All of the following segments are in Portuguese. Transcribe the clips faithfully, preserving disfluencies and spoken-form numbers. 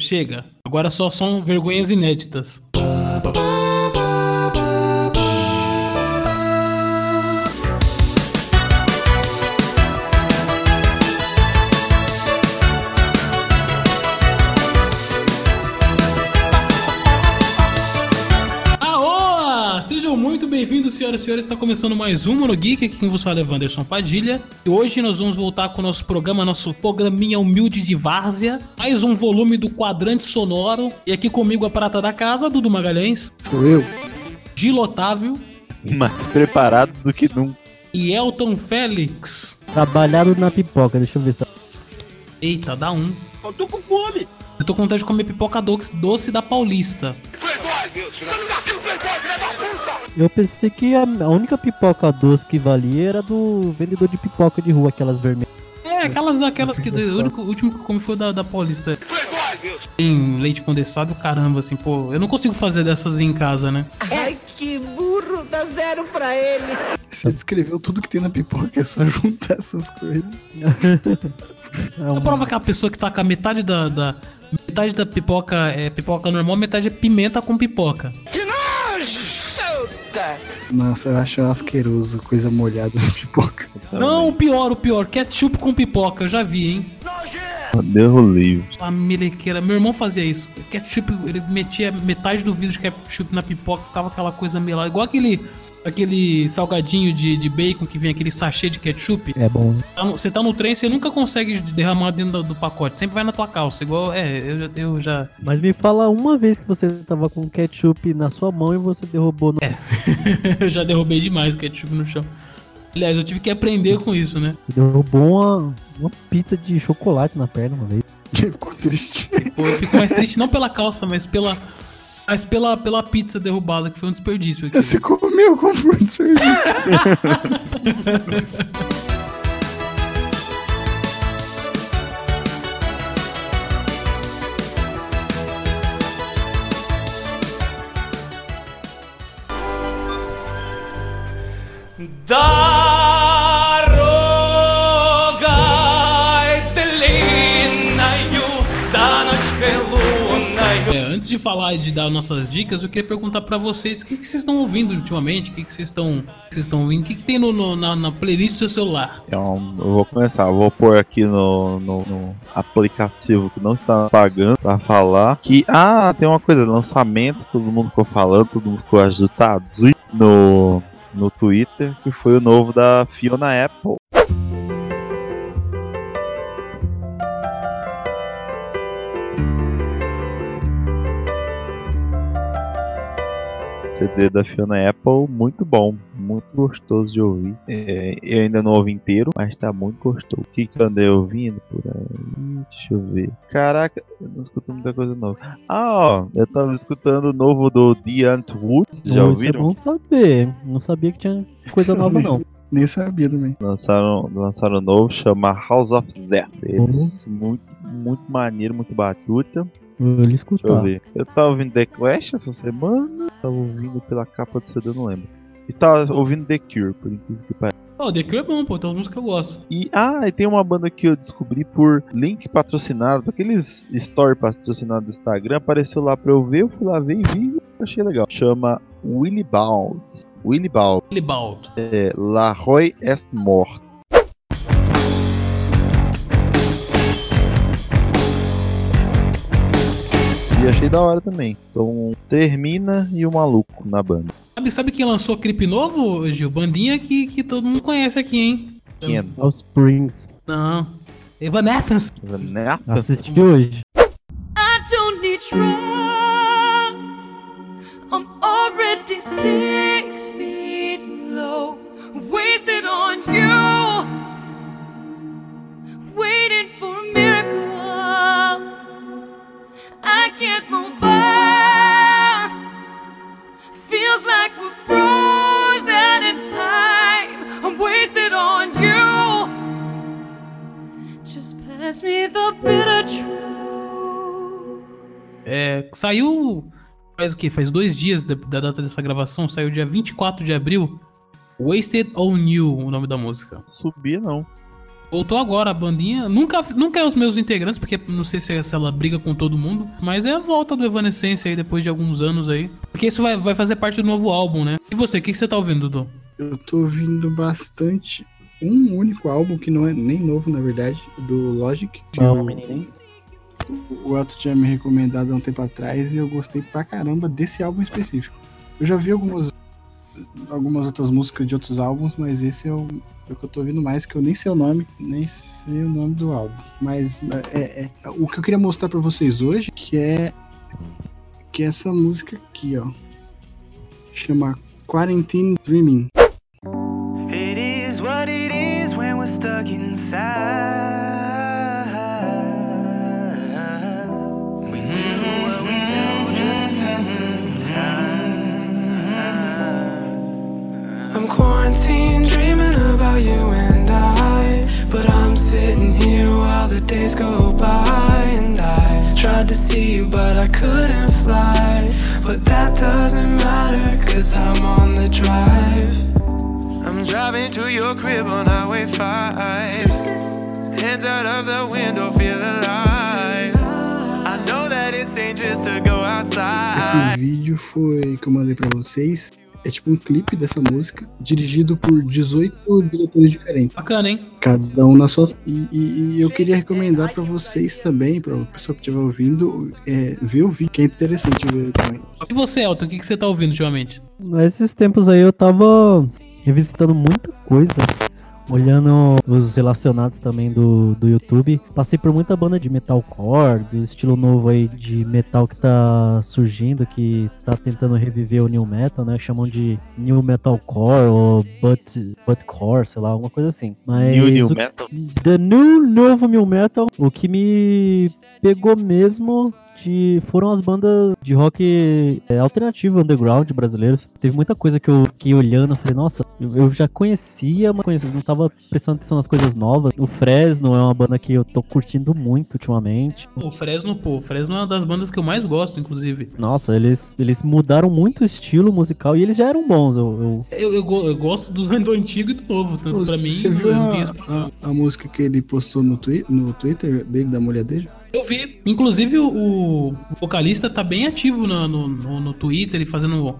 Chega, agora só são vergonhas inéditas. Aoa! Sejam muito bem-vindos, senhoras e senhores. Está começando mais um Monogeek, aqui quem vos fala é Vanderson Padilha. E hoje nós vamos voltar com o nosso programa, nosso programinha humilde de várzea. Mais um volume do Quadrante Sonoro. E aqui comigo a prata da casa, Dudu Magalhães. Sou eu. Gil Otávio. Mais preparado do que nunca. E Elton Félix. Trabalhado na pipoca, deixa eu ver se tá... Eita, dá um. Eu tô com fome. Eu tô com vontade de comer pipoca doce, doce da Paulista. Eu pensei que a única pipoca doce que valia era do vendedor de pipoca de rua, aquelas vermelhas. É, aquelas daquelas que... O, único, o último que eu comi foi da, da Paulista. Tem leite condensado, caramba, assim, pô. Eu não consigo fazer dessas em casa, né? Ai, que burro, dá zero pra ele. Você descreveu tudo que tem na pipoca, é só juntar essas coisas. É uma... A prova que a pessoa que tá com a metade da... da metade da pipoca é pipoca normal, metade é pimenta com pipoca. Que nojo! Nossa, eu acho asqueroso, coisa molhada na pipoca. Não, o pior, o pior, ketchup com pipoca, eu já vi, hein? Deus o livre. A melequeira, meu irmão fazia isso. Ketchup, ele metia metade do vidro de ketchup na pipoca, ficava aquela coisa melada. Igual aquele, aquele salgadinho de, de bacon que vem aquele sachê de ketchup. É bom. Você tá no trem, você nunca consegue derramar dentro do, do pacote, sempre vai na tua calça. Igual, é, eu, eu já... Mas me fala uma vez que você tava com ketchup na sua mão e você derrubou no... É, eu já derrubei demais o ketchup no chão. Aliás, eu tive que aprender com isso, né? Você derrubou uma, uma pizza de chocolate na perna uma vez. Ficou triste. Pô, eu fico mais triste não pela calça, mas pela, mas pela, pela pizza derrubada, que foi um desperdício aqui. Você comeu como um desperdício. Da Antes de falar e de dar nossas dicas, eu queria perguntar pra vocês o que, que vocês estão ouvindo ultimamente, o que, que vocês estão ouvindo, o que, que tem no, no, na, na playlist do seu celular. Eu, eu vou começar, eu vou pôr aqui no, no, no aplicativo que não está pagando pra falar que, ah, tem uma coisa, lançamentos, todo mundo ficou falando, todo mundo ficou agitado no, no Twitter, que foi o novo da Fiona Apple. C D da Fiona Apple, muito bom, muito gostoso de ouvir. É, eu ainda não ouvi inteiro, mas tá muito gostoso. O que que eu andei ouvindo por aí? Deixa eu ver. Caraca, eu não escuto muita coisa nova. Ah, ó, eu tava escutando o novo do The Antwood, já ouviram? Não sabia, não sabia que tinha coisa nova não. Nem sabia também. Lançaram, lançaram um novo, chama House of Death. Eles, uhum. muito, muito maneiro, muito batuta. Ele escutou. Deixa eu ver. Eu tava ouvindo The Clash essa semana. Tava ouvindo pela capa do C D, eu não lembro. Estava ouvindo The Cure, por incrível que pareça. Oh, The Cure é bom, pô. Tem uma música que eu gosto. E, ah, e tem uma banda que eu descobri por link patrocinado. Aqueles story patrocinados do Instagram. Apareceu lá pra eu ver. Eu fui lá ver e vi. Achei legal. Chama Willibald. Willibald. Willibald. É, La Roy est Mort. E achei da hora também. São três mina e um maluco na banda. Sabe, sabe quem lançou clipe novo, Gil? Bandinha que, que todo mundo conhece aqui, hein? Quem é? Offsprings. Não. Evanescence. Evanescence. Assisti hoje. I don't need drugs. I'm already six feet low. Wasted on you. Waiting for a miracle. I can't move on. Feels like we're frozen in time. I'm wasted on you. Just pass me the bitter truth. É, saiu faz o quê? Faz dois dias da, da data dessa gravação, saiu dia vinte e quatro de abril. Wasted on You, o nome da música. Subia não. Voltou agora a bandinha. Nunca, nunca é os meus integrantes, porque não sei se, se ela briga com todo mundo. Mas é a volta do Evanescence aí, depois de alguns anos aí. Porque isso vai, vai fazer parte do novo álbum, né? E você, o que, que você tá ouvindo, Dudu? Eu tô ouvindo bastante um único álbum, que não é nem novo, na verdade, do Logic. Não, menininho. O Elton tinha me recomendado há um tempo atrás e eu gostei pra caramba desse álbum específico. Eu já vi algumas, algumas outras músicas de outros álbuns, mas esse é o... o que eu tô ouvindo mais, que eu nem sei o nome, nem sei o nome do álbum. Mas é, é, o que eu queria mostrar pra vocês hoje, que é que é essa música aqui, ó. Chama Quarantine Dreaming. It is what it is when we're stuck inside. We knew what we know. I'm quarantine dreaming about you and I, but I'm sitting here while the days go by, and I tried to see you but I couldn't fly, but that doesn't matter cause I'm on the drive. I'm driving to your crib on highway five, hands out of the window, feel alive, I know that it's dangerous to go outside. Esse vídeo foi que eu mandei pra vocês. É tipo um clipe dessa música, dirigido por dezoito diretores diferentes. Bacana, hein? Cada um na sua... E, e, e eu queria recomendar pra vocês também, pra o pessoal que estiver ouvindo, é, ver o vídeo, que é interessante ver também. E você, Elton, o que, que você tá ouvindo ultimamente? Nesses tempos aí eu tava revisitando muita coisa, olhando os relacionados também do, do YouTube. Passei por muita banda de metalcore, do estilo novo aí de metal que tá surgindo, que tá tentando reviver o new metal, né? Chamam de new metalcore ou butt, buttcore, sei lá, alguma coisa assim. Mas new new metal? The new novo new metal. O que me pegou mesmo... De, foram as bandas de rock é, alternativo, underground, brasileiros. Teve muita coisa que eu fiquei olhando, eu falei, nossa, eu, eu já conhecia, mas conhecia, não tava prestando atenção nas coisas novas. O Fresno é uma banda que eu tô curtindo muito ultimamente. O Fresno, pô, o Fresno é uma das bandas que eu mais gosto, inclusive. Nossa, eles, eles mudaram muito o estilo musical e eles já eram bons. Eu, eu... eu, eu, eu gosto dos, do antigo e do novo, tanto Ô, pra mim... Você viu a, a, a música que ele postou no, twi- no Twitter dele, da mulher dele? Eu vi, inclusive o, o vocalista tá bem ativo no, no, no, no Twitter e fazendo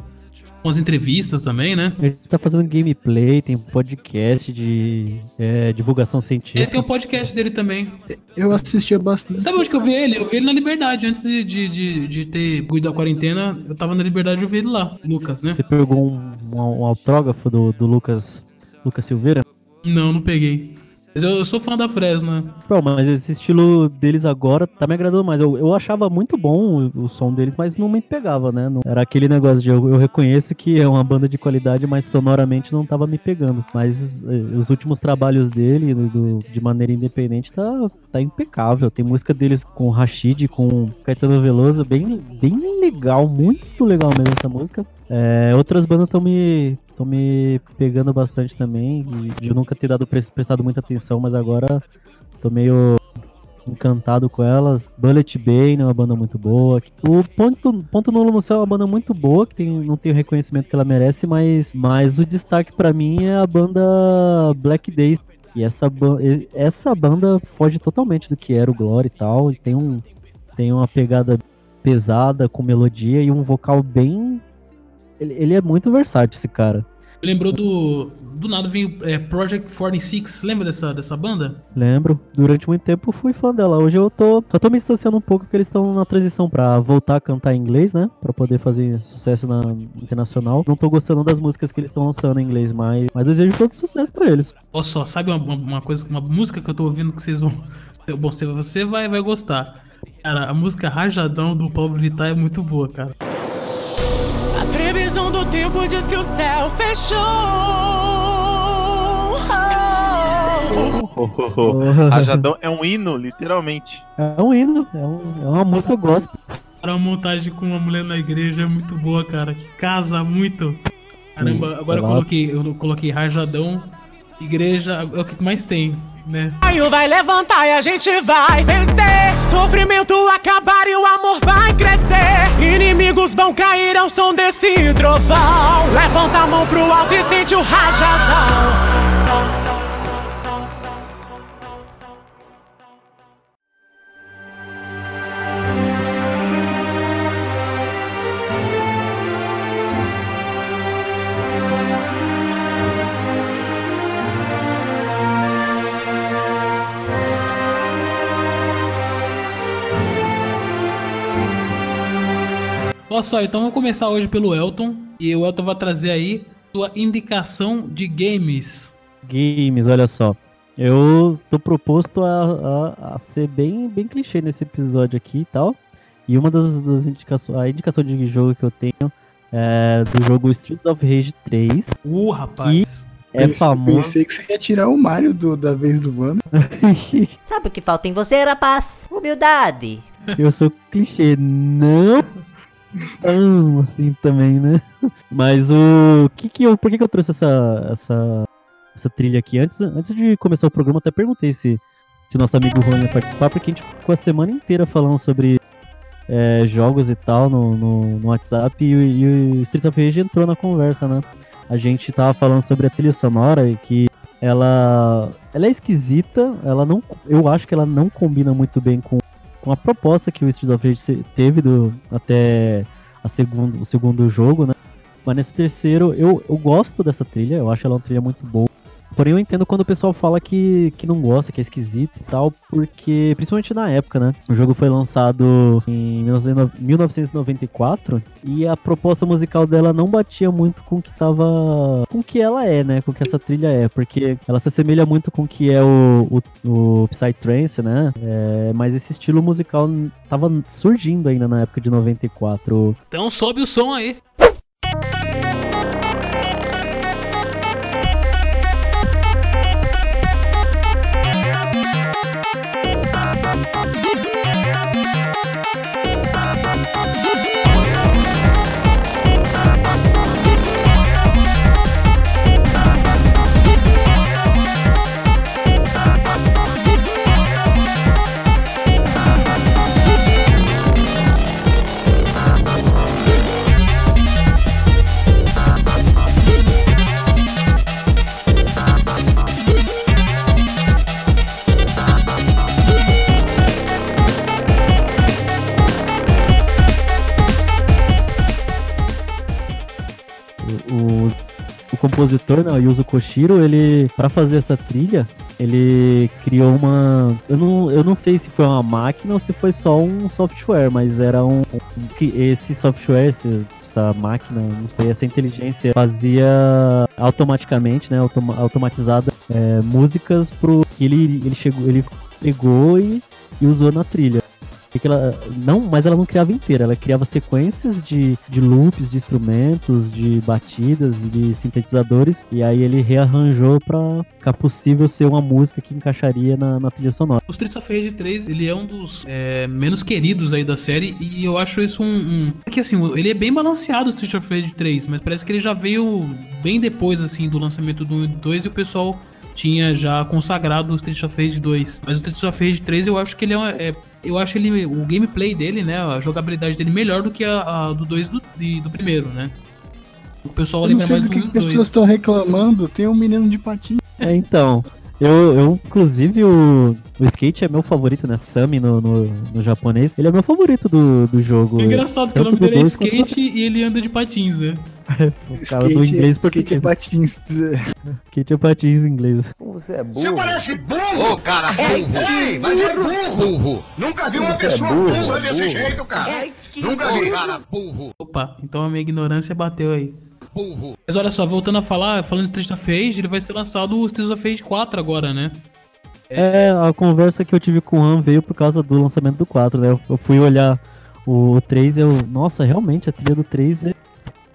umas entrevistas também, né? Ele tá fazendo gameplay, tem podcast de é, divulgação científica. Ele tem um podcast dele também. Eu assistia bastante. Sabe onde que eu vi ele? Eu vi ele na Liberdade, antes de, de, de, de ter cuidado da quarentena, eu tava na Liberdade e eu vi ele lá, Lucas, né? Você pegou um, um autógrafo do, do Lucas, Lucas Silveira? Não, não peguei. Mas eu, eu sou fã da Fresno, né? Pô, mas esse estilo deles agora tá me agradando mais. Eu, eu achava muito bom o, o som deles, mas não me pegava, né? Não, era aquele negócio de eu, eu reconheço que é uma banda de qualidade, mas sonoramente não tava me pegando. Mas os últimos trabalhos dele, do, do, de maneira independente, tá, tá impecável. Tem música deles com o Rashid, com Caetano Veloso, bem, bem legal, muito legal mesmo essa música. É, outras bandas estão me... Tô me pegando bastante também, de eu nunca ter dado, prestado muita atenção, mas agora tô meio encantado com elas. Bullet Bane é uma banda muito boa. O Ponto, Ponto Nulo no Céu é uma banda muito boa, que tem, não tem o reconhecimento que ela merece, mas, mas o destaque pra mim é a banda Black Days. E essa, essa banda foge totalmente do que era o Glory e tal, e tem, um, tem uma pegada pesada, com melodia e um vocal bem... Ele, ele é muito versátil, esse cara. Lembrou do... Do nada veio é, Project quarenta e seis, lembra dessa, dessa banda? Lembro. Durante muito tempo fui fã dela. Hoje eu tô... Só tô me distanciando um pouco porque eles estão na transição pra voltar a cantar em inglês, né? Pra poder fazer sucesso na internacional. Não tô gostando das músicas que eles estão lançando em inglês, mas, mas desejo todo sucesso pra eles. Olha só, sabe uma, uma coisa, uma música que eu tô ouvindo que vocês vão... Bom, você vai, vai gostar. Cara, a música Rajadão do Pablo Vittar é muito boa, cara. Previsão do tempo diz que o céu fechou. Oh, oh, oh, oh. Rajadão é um hino, literalmente. É um hino, é, um, é uma música gospel. Cara, a montagem com uma mulher na igreja é muito boa, cara. Que casa muito. Caramba, agora eu coloquei, eu coloquei Rajadão, igreja, é o que mais tem, né? Vai levantar e a gente vai vencer. Sofrimento acabar e o amor vai crescer. Inimigos vão cair ao som desse trovão. Levanta a mão pro alto e sente o rajadão. Olha só, então vamos começar hoje pelo Elton. E o Elton vai trazer aí sua indicação de games. Games, olha só. Eu tô proposto a, a, a ser bem, bem clichê nesse episódio aqui e tal. E uma das, das indicações, a indicação de jogo que eu tenho é do jogo Street of Rage três. Uh, rapaz! É pensei, famoso. Pensei que você ia tirar o Mario do, da vez do Wanda. Sabe o que falta em você, rapaz? Humildade. Eu sou clichê, não tão assim também, né? Mas o que que eu, por que que eu trouxe essa, essa, essa trilha aqui? Antes, antes de começar o programa, eu até perguntei se, se nosso amigo Juan ia participar, porque a gente ficou a semana inteira falando sobre é, jogos e tal no, no, no WhatsApp e, e o Street of Rage entrou na conversa, né? A gente tava falando sobre a trilha sonora e que ela, ela é esquisita, ela não, eu acho que ela não combina muito bem com, com a proposta que o Streets of Rage teve do, até a segundo, o segundo jogo, né? Mas nesse terceiro, eu, eu gosto dessa trilha, eu acho ela uma trilha muito boa. Porém, eu entendo quando o pessoal fala que, que não gosta, que é esquisito e tal, porque, principalmente na época, né? O jogo foi lançado em mil novecentos e noventa e quatro e a proposta musical dela não batia muito com o que tava... com o que ela é, né? Com o que essa trilha é, porque ela se assemelha muito com o que é o, o, o Psytrance, né? É, mas esse estilo musical tava surgindo ainda na época de noventa e quatro. Então sobe o som aí! O compositor, né, o Yuzo Koshiro, ele, pra fazer essa trilha, ele criou uma... Eu não, eu não sei se foi uma máquina ou se foi só um software, mas era um... Esse software, esse, essa máquina, não sei, essa inteligência fazia automaticamente, né, autom- automatizada é, músicas pro... que ele, ele, chegou, ele pegou e, e usou na trilha. Que ela, não, mas ela não criava inteira, ela criava sequências de, de loops, de instrumentos, de batidas, de sintetizadores, e aí ele rearranjou pra ficar possível ser uma música que encaixaria na, na trilha sonora. O Streets of Rage três, ele é um dos é, menos queridos aí da série, e eu acho isso um... um... É que assim, ele é bem balanceado, o Streets of Rage três, mas parece que ele já veio bem depois, assim, do lançamento do dois, e o pessoal tinha já consagrado o Streets of Rage dois. Mas o Streets of Rage três, eu acho que ele é... Uma, é... Eu acho ele, o gameplay dele, né, a jogabilidade dele melhor do que a, a do dois do, e do primeiro, né? O pessoal lembra mais do que as pessoas estão reclamando, tem um menino de patinho. É, então, eu, eu inclusive, o, o skate é meu favorito, né, Sami no, no, no japonês, ele é meu favorito do, do jogo. É engraçado que o nome dele é Skate quanto... e ele anda de patins, né? O cara do inglês é, porque. Skate é patins. Skate é patins em inglês. Você é burro. Você parece burro! Ô, cara, burro! É, é, mas é burro! burro. Nunca vi uma você pessoa é burra burro. desse jeito, cara! É, Nunca burro. vi, cara, burro! Opa, então a minha ignorância bateu aí. Burro! Mas olha só, voltando a falar, falando de Streets of Rage, ele vai ser lançado o Streets of Rage quatro agora, né? É, é, a conversa que eu tive com o Han veio por causa do lançamento do quatro, né? Eu fui olhar o três e eu. Nossa, realmente, a trilha do três é.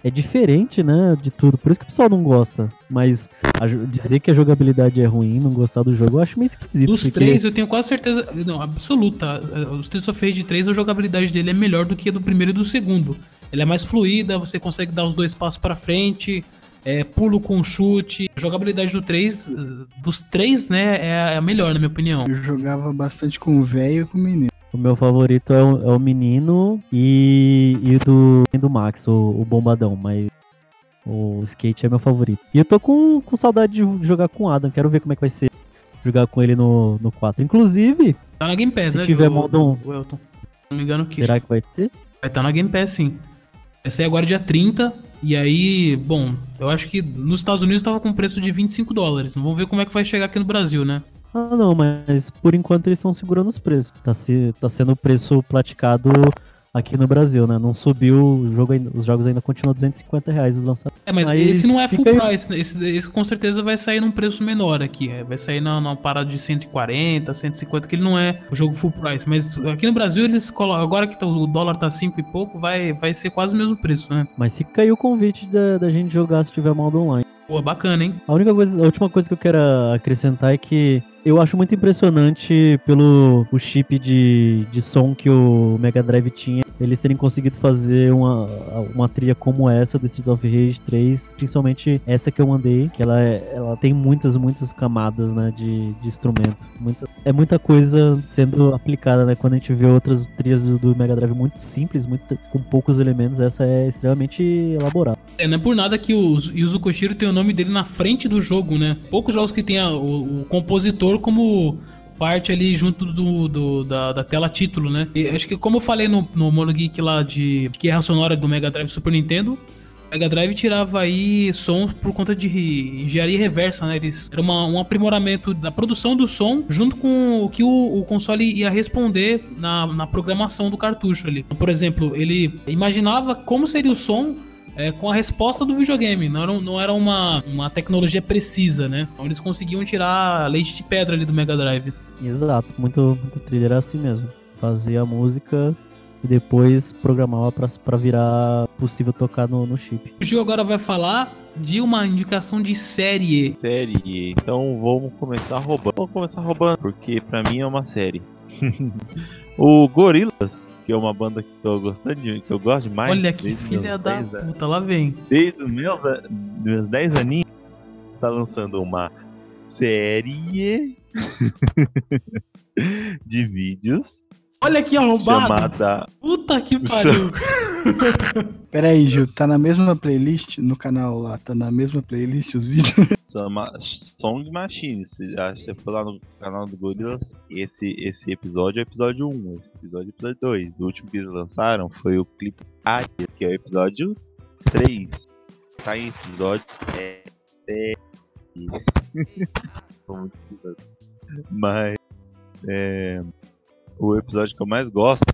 É diferente, né, de tudo. Por isso que o pessoal não gosta. Mas a, dizer que a jogabilidade é ruim, não gostar do jogo, eu acho meio esquisito. Dos porque... três, eu tenho quase certeza... Não, absoluta. O Streets of Rage três, a jogabilidade dele é melhor do que a do primeiro e do segundo. Ela é mais fluida, você consegue dar os dois passos pra frente, é, pulo com chute. A jogabilidade do três, dos três, né, é a melhor, na minha opinião. Eu jogava bastante com o velho e com o menino. O meu favorito é o, é o menino e, e do, do Max, o, o bombadão, mas o skate é meu favorito. E eu tô com, com saudade de jogar com o Adam, quero ver como é que vai ser jogar com ele no, no quatro. Inclusive, tá na Game Pass, se né, tiver o, modo um... O Elton, se não me engano que... Será que vai ter? Vai estar tá na Game Pass, sim. Vai sair agora dia trinta, e aí, bom, eu acho que nos Estados Unidos tava com preço de vinte e cinco dólares, vamos ver como é que vai chegar aqui no Brasil, né? Ah, não, mas por enquanto eles estão segurando os preços. Tá, se, tá sendo o preço praticado aqui no Brasil, né? Não subiu, o jogo ainda, os jogos ainda continuam duzentos e cinquenta reais os lançados. É, mas, mas esse não é full aí... price, né? Esse, esse com certeza vai sair num preço menor aqui, é? Vai sair na, na parada de cento e quarenta, cento e cinquenta, que ele não é o jogo full price, mas aqui no Brasil eles colocam, agora que tá, o dólar tá cinco e pouco, vai, vai ser quase o mesmo preço, né? Mas fica aí o convite da, da gente jogar se tiver modo online. Pô, bacana, hein? A única coisa, a última coisa que eu quero acrescentar é que eu acho muito impressionante pelo o chip de, de som que o Mega Drive tinha, eles terem conseguido fazer uma, uma trilha como essa do Street of Rage três, principalmente essa que eu mandei, que ela, é, ela tem muitas, muitas camadas, né, de, de instrumento. Muita, é muita coisa sendo aplicada, né, quando a gente vê outras trilhas do, do Mega Drive muito simples, muito, com poucos elementos, essa é extremamente elaborada. É, não é por nada que o Yuzo Koshiro tem o nome dele na frente do jogo, né? Poucos jogos que tem a, o, o compositor como... parte ali junto do, do da, da tela título, né? E acho que como eu falei no, no Mono Geek lá de guerra sonora do Mega Drive Super Nintendo, o Mega Drive tirava aí som por conta de engenharia reversa, né? Eles, era uma, um aprimoramento da produção do som junto com o que o, o console ia responder na, na programação do cartucho ali. Por exemplo, ele imaginava como seria o som É, com a resposta do videogame, não era, não era uma, uma tecnologia precisa, né? Então eles conseguiam tirar leite de pedra ali do Mega Drive. Exato, muito, muito trilha era assim mesmo. Fazia a música e depois programava pra, pra virar possível tocar no, no chip. O Gil agora vai falar de uma indicação de série. Série, então vamos começar roubando. Vamos começar roubando, porque pra mim é uma série. O Gorillaz, que é uma banda que tô gostando de, que eu gosto demais. Olha que filha da puta, lá vem. Desde os meus, meus dez aninhos, tá lançando uma série de vídeos. Olha que arrombado. Chamada... Puta que pariu. Pera aí, Gil, tá na mesma playlist no canal lá, tá na mesma playlist os vídeos. Song Machine, acho que você foi lá no canal do Gorillaz, esse, esse episódio é o episódio um, esse episódio é o episódio dois. O último que eles lançaram foi o clipe Akira, que é o episódio três. Tá em episódios sete. Mas é, o episódio que eu mais gosto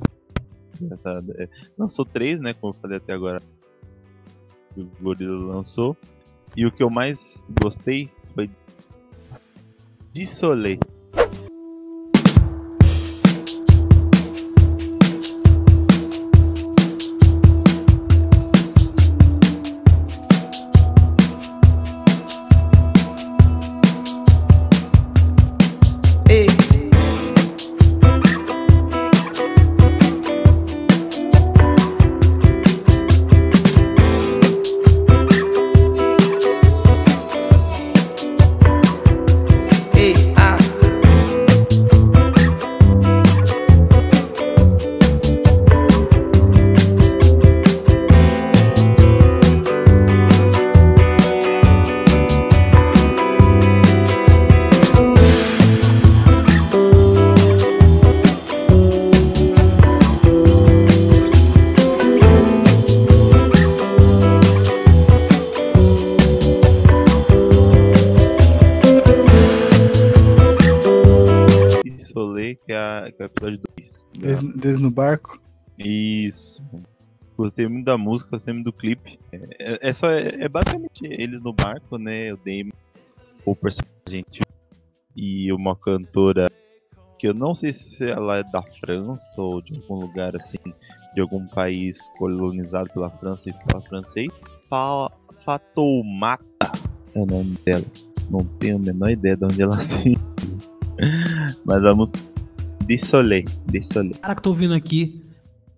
essa, é, lançou três, né, como eu falei até agora, o Gorillaz lançou. E o que eu mais gostei foi Dissolé. Isso. Gostei muito da música, gostei muito do clipe. É, é só é, é basicamente eles no barco, né? O Damon, o personagem e uma cantora que eu não sei se ela é da França ou de algum lugar assim, de algum país colonizado pela França e fala francês. Fala Fatoumata é o nome dela. Não tenho a menor ideia de onde ela se. Mas a música Dissolé, Dissolé. Cara que tô ouvindo aqui.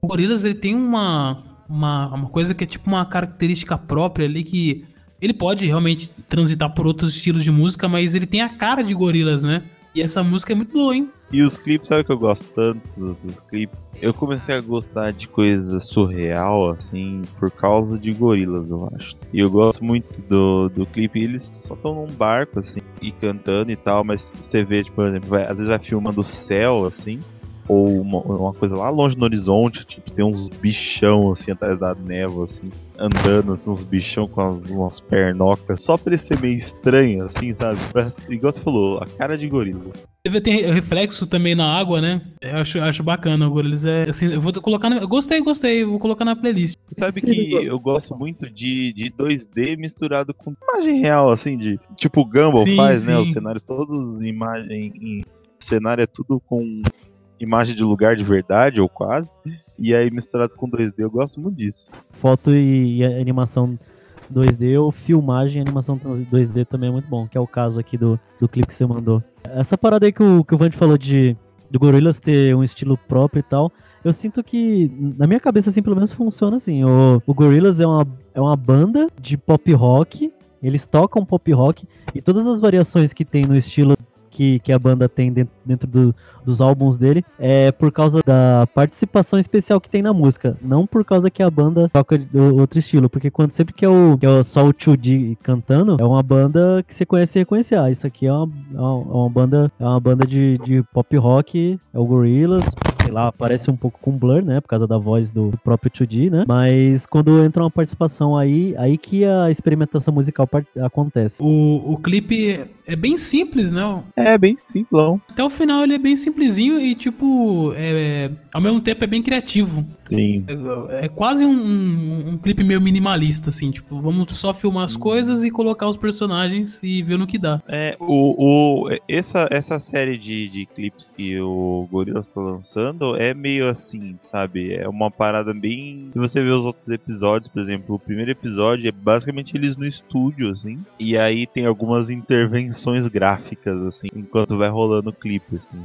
O Gorillaz, ele tem uma, uma, uma coisa que é tipo uma característica própria ali, que ele pode realmente transitar por outros estilos de música, mas ele tem a cara de Gorillaz, né? E essa música é muito boa, hein? E os clipes, sabe que eu gosto tanto dos clipes? Eu comecei a gostar de coisa surreal, assim, por causa de Gorillaz, eu acho. E eu gosto muito do, do clipe, eles só estão num barco, assim, e cantando e tal, mas você vê, tipo, por exemplo, vai, às vezes vai filmando o céu, assim, ou uma, uma coisa lá longe no horizonte, tipo, tem uns bichão assim atrás da névoa, assim, andando, assim, uns bichão com as, umas pernocas, só pra ele ser meio estranho, assim, sabe? Pra, igual você falou, a cara de gorila. Ele tem reflexo também na água, né? Eu acho, acho bacana. Agora eles é... Assim, eu vou colocar... Na... Gostei, gostei. Vou colocar na playlist. Sabe Sim, que eu gosto muito de, de dois D misturado com imagem real, assim, de... Tipo o Gumball sim, faz, sim. né? Os cenários todos em imagem... Em, o cenário é tudo com imagem de lugar de verdade, ou quase. E aí misturado com dois D. Eu gosto muito disso. Foto e, e animação... dois D ou filmagem e animação dois D também é muito bom, que é o caso aqui do, do clipe que você mandou. Essa parada aí que o, que o Vand falou de do Gorillaz ter um estilo próprio e tal, eu sinto que, na minha cabeça, assim, pelo menos funciona assim. O, o Gorillaz é uma, é uma banda de pop rock, eles tocam pop rock e todas as variações que tem no estilo que, que a banda tem dentro, dentro do, dos álbuns dele é por causa da participação especial que tem na música, não por causa que a banda toca outro estilo, porque quando sempre que é, o, que é só o dois D cantando, é uma banda que você conhece e reconhece. Ah, isso aqui é uma, é uma banda, é uma banda de, de pop rock, é o Gorillaz, sei lá, parece um pouco com Blur, né, por causa da voz do próprio dois D, né, mas quando entra uma participação aí, aí que a experimentação musical part- acontece. O, o clipe é bem simples, né? É bem simplão. Até o final ele é bem simplesinho e, tipo, é, ao mesmo tempo é bem criativo. Sim. É, é quase um, um, um clipe meio minimalista, assim, tipo, vamos só filmar as coisas e colocar os personagens e ver no que dá. É, o, o, essa, essa série de, de clipes que o Gorillaz tá lançando é meio assim, sabe? É uma parada bem... Se você vê os outros episódios, por exemplo, o primeiro episódio é basicamente eles no estúdio, assim, e aí tem algumas intervenções gráficas, assim, enquanto vai rolando o clipe, assim.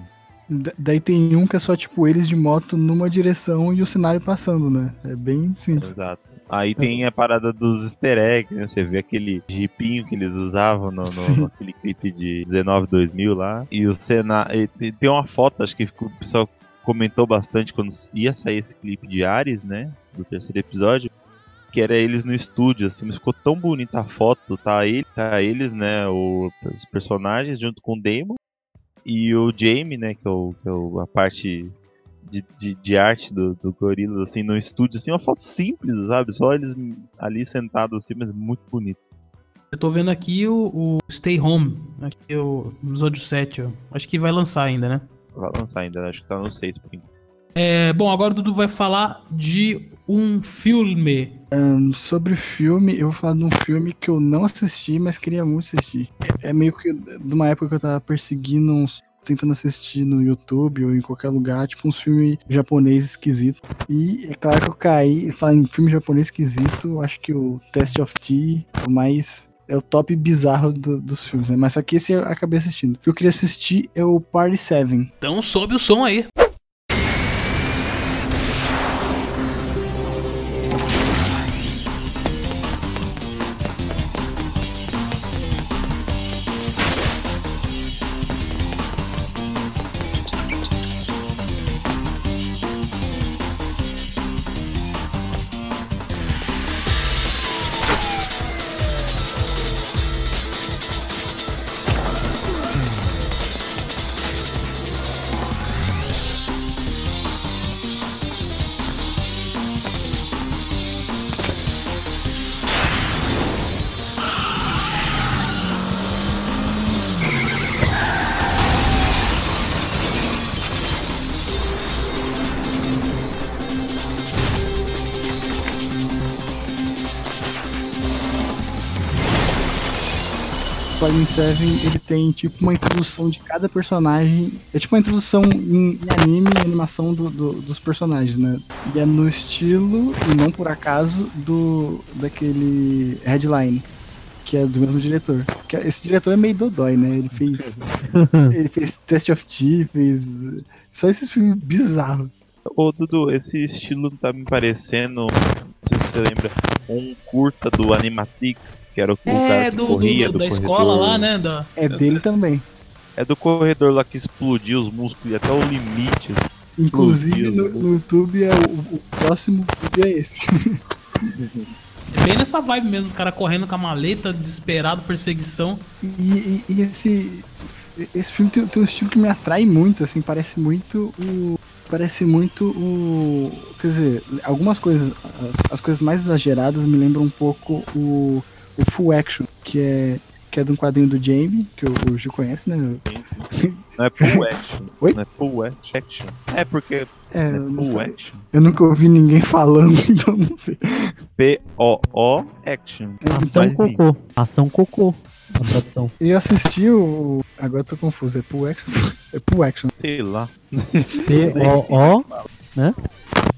Da- daí tem um que é só, tipo, eles de moto numa direção e o cenário passando, né? É bem simples. Exato. Aí é. Tem a parada dos easter eggs, né? Você vê aquele jipinho que eles usavam no, no, naquele clipe de dezenove, dois mil lá. E o cenário... Tem uma foto, acho que o pessoal comentou bastante quando ia sair esse clipe de Ares, né? Do terceiro episódio. Que era eles no estúdio, assim, mas ficou tão bonita a foto, tá, ele, tá eles, né, o, os personagens junto com o Damon e o Jamie, né, que é, o, que é o, a parte de, de, de arte do, do Gorillaz, assim, no estúdio, assim, uma foto simples, sabe, só eles ali sentados, assim, mas muito bonito. Eu tô vendo aqui o, o Stay Home, aqui o episódio sete, ó. Acho que vai lançar ainda, né? Vai lançar ainda, acho que tá no seis por enquanto. É, bom, agora o Dudu vai falar de um filme. Um, sobre filme, eu vou falar de um filme que eu não assisti, mas queria muito assistir. É, é meio que de uma época que eu tava perseguindo, uns, tentando assistir no YouTube ou em qualquer lugar, tipo uns filmes japonês esquisitos. E é claro que eu caí, falar em filme japonês esquisito, acho que o Test of T é o mais... É o top bizarro do, dos filmes, né? Mas só que esse eu acabei assistindo. O que eu queria assistir é o Party sete. Então sobe o som aí. Seven, ele tem tipo uma introdução de cada personagem, é tipo uma introdução em, em anime e animação do, do, dos personagens, né? E é no estilo, e não por acaso, do daquele Headline, que é do mesmo diretor. Que esse diretor é meio dodói, né? Ele fez, ele fez Test of T, fez só esses filmes bizarros. Ô Dudu, esse estilo tá me parecendo, não sei se você lembra, um curta do Animatrix, que era o que é, o cara que do, corria, do, do, do da corredor. Escola lá, né? Da... É dele também. É do corredor lá que explodiu os músculos e até o limite. Inclusive no, no YouTube é o, o próximo vídeo é esse. É bem nessa vibe mesmo, o cara correndo com a maleta, desesperado, perseguição. E, e, e esse, esse filme tem, tem um estilo que me atrai muito, assim, parece muito o... Parece muito o... Quer dizer, algumas coisas... As, as coisas mais exageradas me lembram um pouco o, o Full Action, que é, que é de um quadrinho do Jamie, que o, o Gil conhece, né? Não é Pull Action. Oi? Não é Pull Action. É porque... É, é Pull Action. Eu nunca ouvi ninguém falando, então não sei. P O O Action. Ação Ação Cocô. Ação Cocô. E assisti o... Agora eu tô confuso. É Pull Action? É Pull Action. Sei lá. P O O... Né?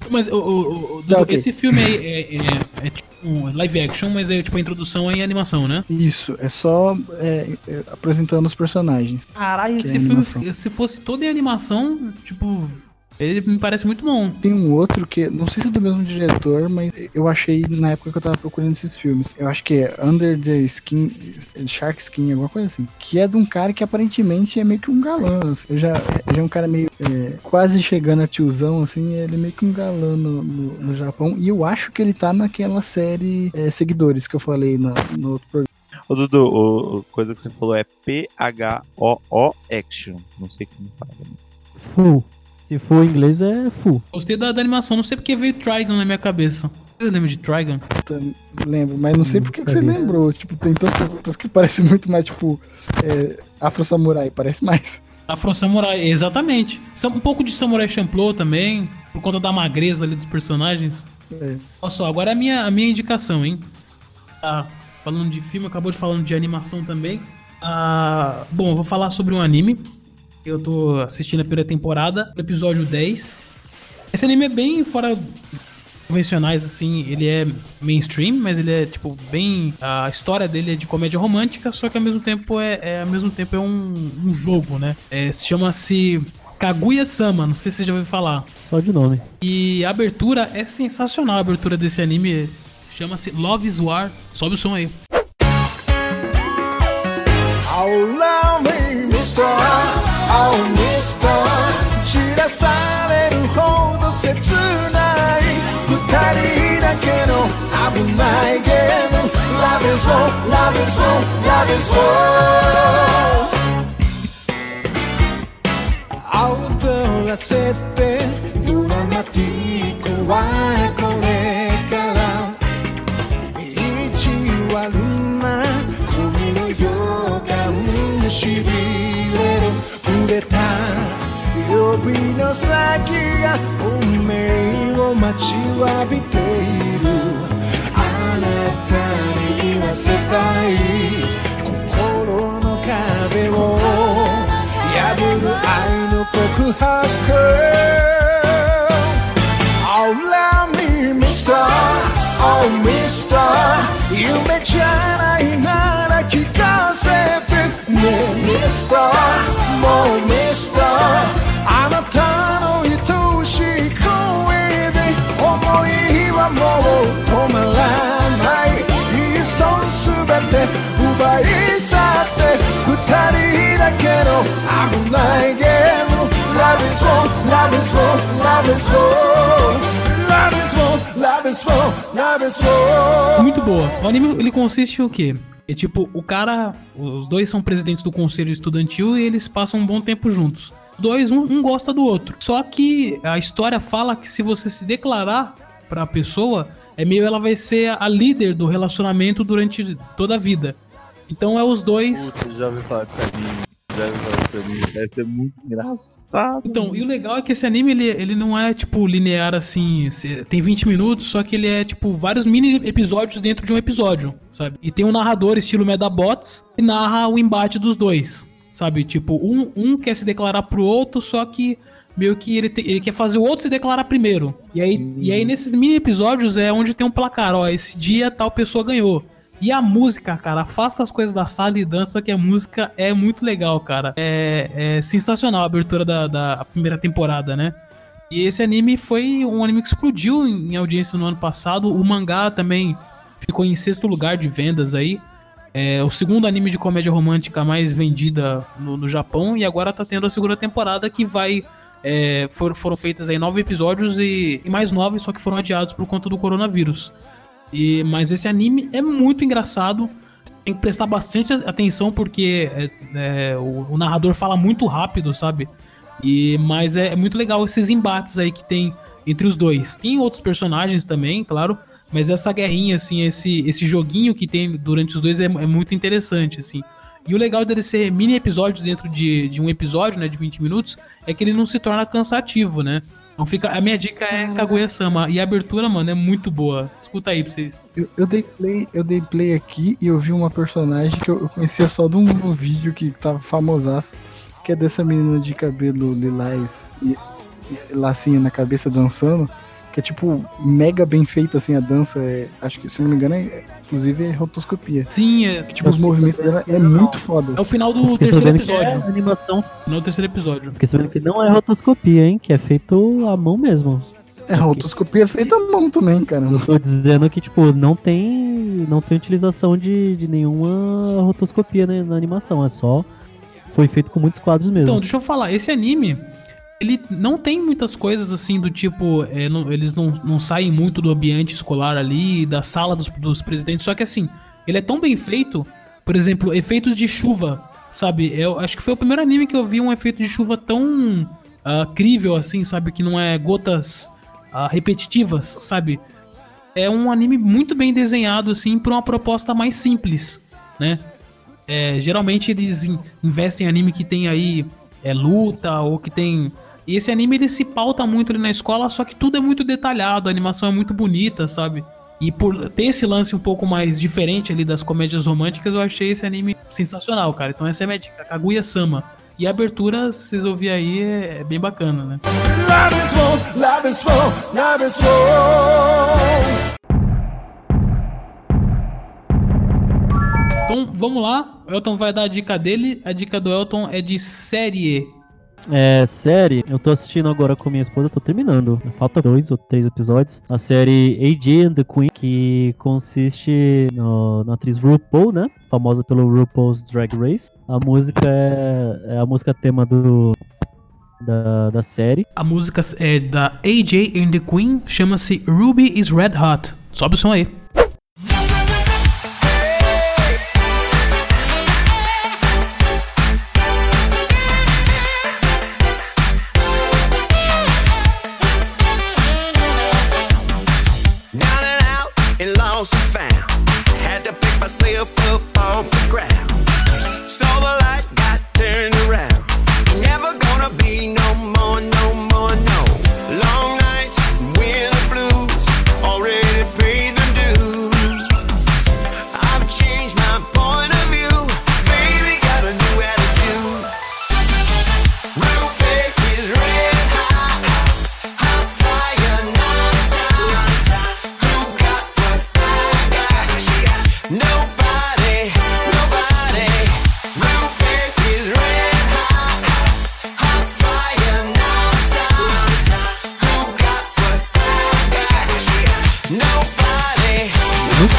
Mas o, o, o, tá, okay. Esse filme aí é, é, é, é tipo um live action, mas é tipo a introdução aí é animação, né? Isso, é só é, é, apresentando os personagens. Caralho, esse é filme, se fosse todo em animação, tipo, ele me parece muito bom. Tem um outro que, não sei se é do mesmo diretor, mas eu achei na época que eu tava procurando esses filmes. Eu acho que é Under the Skin, Shark Skin, alguma coisa assim. Que é de um cara que aparentemente é meio que um galã, assim. Já, já é um cara meio... É, quase chegando a tiozão, assim, ele é meio que um galã no, no, no Japão. E eu acho que ele tá naquela série é, Seguidores, que eu falei na, no outro programa. Ô, Dudu, o, a coisa que você falou é P H O O Action. Não sei como fala. Né? Full. Se for em inglês, é full. Gostei da, da animação. Não sei porque veio Trigon na minha cabeça. Você lembra de Trigon? Lembro, mas não sei porque que você lembrou. Tipo, tem tantas outras que parecem muito mais, tipo, é, Afro-samurai. Parece mais... Afro-samurai, exatamente. Um pouco de Samurai Champloo também, por conta da magreza ali dos personagens. É. Olha só, agora a minha, a minha indicação, hein? Ah, falando de filme, acabou de falando de animação também. Ah, bom, eu vou falar sobre um anime. Eu tô assistindo a primeira temporada, episódio dez. Esse anime é bem fora convencionais, assim. Ele é mainstream, mas ele é, tipo, bem... A história dele é de comédia romântica, só que ao mesmo tempo é, é, ao mesmo tempo é um, um jogo, né? É, se chama-se Kaguya-sama, não sei se você já ouviu falar. Só de nome. E a abertura é sensacional, a abertura desse anime. Chama-se Love is War. Sobe o som aí. Allow me, mister. Oh, mister. Chirasareru hodo setsunai. Allow me, mister. Oh, mister. 夢じゃないなら聞かせてね mister. もう mister. あなたの愛しい声で思いはもう止まらない一層すべて奪い去って二人だけの危ないゲーム Love is war, love is war, love is war. Love is war, love is war, love is war. Muito boa. O anime, ele consiste o quê? É tipo, o cara... Os dois são presidentes do conselho estudantil e eles passam um bom tempo juntos. Os dois, um, um gosta do outro. Só que a história fala que se você se declarar pra pessoa, é meio ela vai ser a líder do relacionamento durante toda a vida. Então é os dois... Putz, já ouvi falar desse anime. Deve ser muito engraçado. Então, e o legal é que esse anime ele, ele não é tipo linear assim. Tem vinte minutos, só que ele é tipo vários mini episódios dentro de um episódio, sabe? E tem um narrador estilo Medabots que narra o embate dos dois, sabe? Tipo, um, um quer se declarar pro outro, só que meio que ele, te, ele quer fazer o outro se declarar primeiro. E aí, hum. e aí nesses mini episódios é onde tem um placar: ó, esse dia tal pessoa ganhou. E a música, cara, afasta as coisas da sala e dança, que a música é muito legal, cara. É, é sensacional a abertura da, da primeira temporada, né? E esse anime foi um anime que explodiu em audiência no ano passado. O mangá também ficou em sexto lugar de vendas aí. É o segundo anime de comédia romântica mais vendida no, no Japão. E agora tá tendo a segunda temporada que vai... É, for, foram feitas aí nove episódios e, e mais nove, só que foram adiados por conta do coronavírus. E, mas esse anime é muito engraçado. Tem que prestar bastante atenção porque é, é, o, o narrador fala muito rápido, sabe? E, mas é, é muito legal esses embates aí que tem entre os dois. Tem outros personagens também, claro. Mas essa guerrinha, assim, esse, esse joguinho que tem durante os dois é, é muito interessante, assim. E o legal dele ser mini episódios dentro de, de um episódio, né, de vinte minutos, é que ele não se torna cansativo, né? Então fica, a minha dica é Kaguya-sama. E a abertura, mano, é muito boa. Escuta aí pra vocês. Eu, eu, dei, play, eu dei play aqui e eu vi uma personagem que eu, eu conhecia só de um, um vídeo que tava famosaço, que é dessa menina de cabelo lilás e, e lacinho na cabeça dançando, que é tipo mega bem feito, assim, a dança é, acho que, se não me engano, é, inclusive é rotoscopia. Sim, é. Que, tipo, os movimentos dela é muito foda. É o final do terceiro episódio. É animação. Não, o terceiro episódio. Porque sabendo que não é rotoscopia, hein, que é feito à mão mesmo. É, rotoscopia é feita à mão também, cara. Eu tô dizendo que, tipo, não tem, não tem utilização de, de nenhuma rotoscopia na, na animação, é só, foi feito com muitos quadros mesmo. Então, deixa eu falar, esse anime... ele não tem muitas coisas assim do tipo, é, não, eles não, não saem muito do ambiente escolar ali, da sala dos, dos presidentes, só que assim, ele é tão bem feito, por exemplo, efeitos de chuva, sabe? Eu acho que foi o primeiro anime que eu vi um efeito de chuva tão uh, crível assim, sabe? Que não é gotas uh, repetitivas, sabe? É um anime muito bem desenhado assim, pra uma proposta mais simples, né? É, geralmente eles in- investem em anime que tem aí é, luta ou que tem... E esse anime, ele se pauta muito ali na escola, só que tudo é muito detalhado, a animação é muito bonita, sabe? E por ter esse lance um pouco mais diferente ali das comédias românticas, eu achei esse anime sensacional, cara. Então essa é a minha dica, Kaguya-sama. E a abertura, se vocês ouvirem aí, é bem bacana, né? Love is war, love is war, love is war. Então, vamos lá. O Elton vai dar a dica dele. A dica do Elton é de série. É, série, eu tô assistindo agora com minha esposa, eu tô terminando. Falta dois ou três episódios. A série A J and the Queen, que consiste no, na atriz RuPaul, né? Famosa pelo RuPaul's Drag Race. A música é, é a música tema do, da, da série. A música é da A J and the Queen, chama-se Ruby is Red Hot. Sobe o som aí.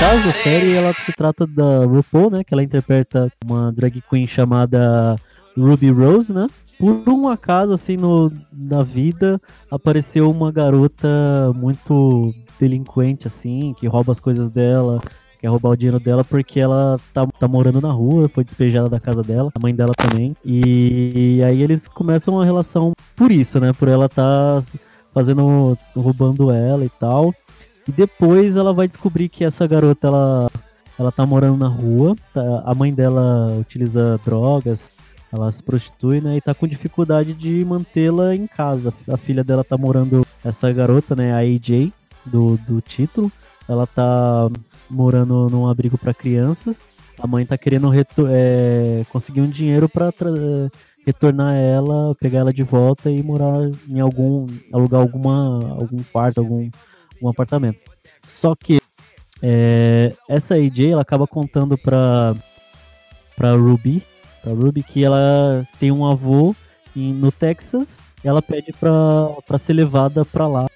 A série, ela se trata da RuPaul, né, que ela interpreta uma drag queen chamada Ruby Rose, né? Por um acaso, assim, no, na vida, apareceu uma garota muito delinquente, assim, que rouba as coisas dela, quer roubar o dinheiro dela, porque ela tá, tá morando na rua, foi despejada da casa dela, a mãe dela também, e, e aí eles começam uma relação por isso, né, por ela tá fazendo, roubando ela e tal. E depois ela vai descobrir que essa garota, ela, ela tá morando na rua, tá, a mãe dela utiliza drogas, ela se prostitui, né, e tá com dificuldade de mantê-la em casa. A filha dela tá morando, essa garota, né, a A J, do, do título, ela tá morando num abrigo para crianças, a mãe tá querendo retor- é, conseguir um dinheiro pra tra- retornar ela, pegar ela de volta e morar em algum, alugar alguma, algum quarto, algum... um apartamento. Só que é, essa A J, ela acaba contando pra, pra Ruby, pra Ruby que ela tem um avô em, no Texas, e ela pede pra, pra ser levada pra lá,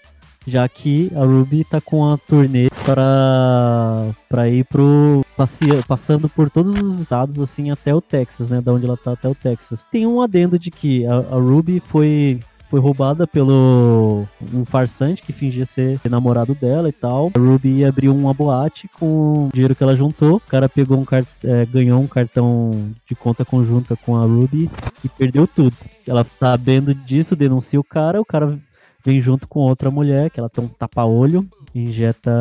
já que a Ruby tá com a turnê pra, pra ir pro... Passeia, passando por todos os estados, assim, até o Texas, né, da onde ela tá até o Texas. Tem um adendo de que a, a Ruby foi... foi roubada pelo um farsante que fingia ser namorado dela e tal. A Ruby abriu uma boate com o dinheiro que ela juntou. O cara pegou um cart... é, ganhou um cartão de conta conjunta com a Ruby e perdeu tudo. Ela, sabendo disso, denuncia o cara. O cara vem junto com outra mulher, que ela tem um tapa-olho, injeta,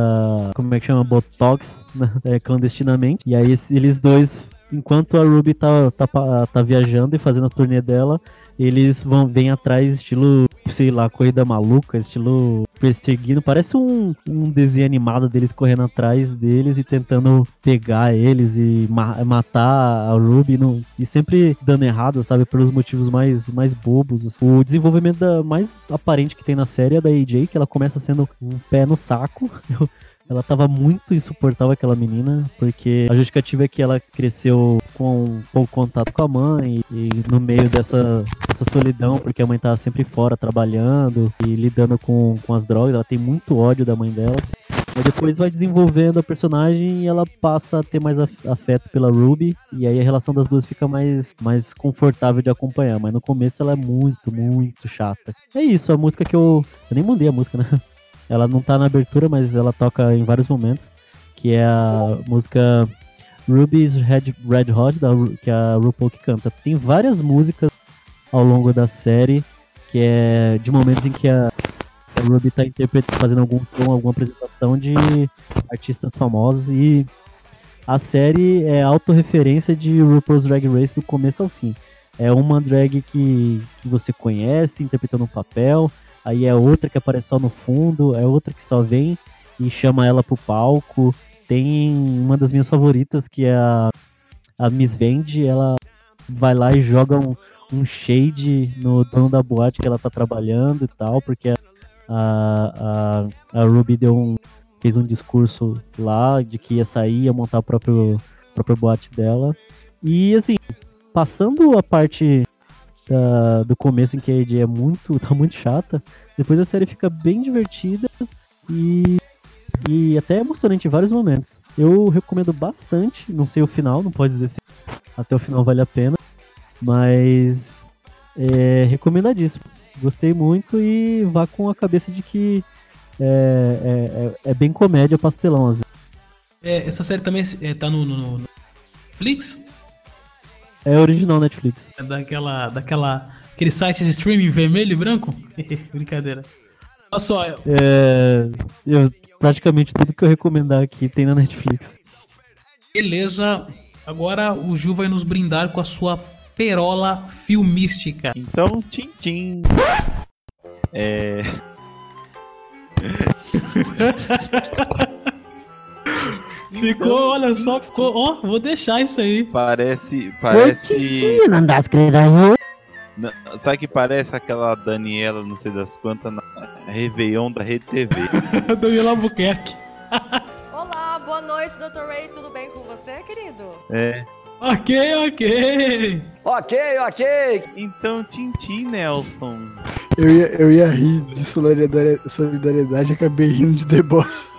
como é que chama? Botox, né? É, clandestinamente. E aí eles dois enquanto a Ruby tá, tá, tá viajando e fazendo a turnê dela, eles vão bem atrás, estilo, sei lá, corrida maluca, estilo perseguindo. Parece um, um desenho animado deles correndo atrás deles e tentando pegar eles e ma- matar a Ruby. Não, e sempre dando errado, sabe? Pelos motivos mais, mais bobos. Assim. O desenvolvimento da, mais aparente que tem na série é da A J, que ela começa sendo um pé no saco. Ela tava muito insuportável, aquela menina, porque a justificativa é que ela cresceu com pouco contato com a mãe e, e no meio dessa, dessa solidão, porque a mãe tava sempre fora, trabalhando e lidando com, com as drogas. Ela tem muito ódio da mãe dela. Mas depois vai desenvolvendo a personagem e ela passa a ter mais afeto pela Ruby. E aí a relação das duas fica mais, mais confortável de acompanhar. Mas no começo ela é muito, muito chata. É isso, a música que eu... Eu nem mandei a música, né? Ela não tá na abertura, mas ela toca em vários momentos, que é a música Ruby's Red, Red Hot, da, que é a RuPaul que canta. Tem várias músicas ao longo da série, que é de momentos em que a, a Ruby tá interpretando, fazendo algum tom, alguma apresentação de artistas famosos, e a série é autorreferência de RuPaul's Drag Race do começo ao fim. É uma drag que, que você conhece, interpretando um papel, aí é outra que aparece só no fundo, é outra que só vem e chama ela pro palco. Tem uma das minhas favoritas, que é a, a Miss Vende, ela vai lá e joga um, um shade no dono da boate que ela tá trabalhando e tal, porque a, a, a Ruby deu um, fez um discurso lá de que ia sair, ia montar a própria, a própria boate dela. E assim, passando a parte... Da, do começo em que a ideia é muito, tá muito chata, depois a série fica bem divertida e, e até emocionante em vários momentos. Eu recomendo bastante, não sei o final, não pode dizer se até o final vale a pena, mas é recomendadíssimo. Gostei muito e vá com a cabeça de que é, é, é bem comédia pastelão às vezes. É, essa série também é, tá no, no, no Netflix? É original Netflix. É daquela, daquela... Aquele site de streaming vermelho e branco? Brincadeira. Olha só. Eu... É, eu, praticamente tudo que eu recomendar aqui tem na Netflix. Beleza. Agora o Gil vai nos brindar com a sua perola filmística. Então, tchim tchim. É... Ficou, então, olha só, ficou, ó, oh, vou deixar isso aí. Parece, parece... Não, sabe que parece aquela Daniela, não sei das quantas, na Réveillon da Rede T V. Daniela Albuquerque. Olá, boa noite, doutor Ray, tudo bem com você, querido? É. Ok, ok. Ok, ok. Então, Tintin, Nelson. Eu ia, eu ia rir de solidariedade e acabei rindo de deboche.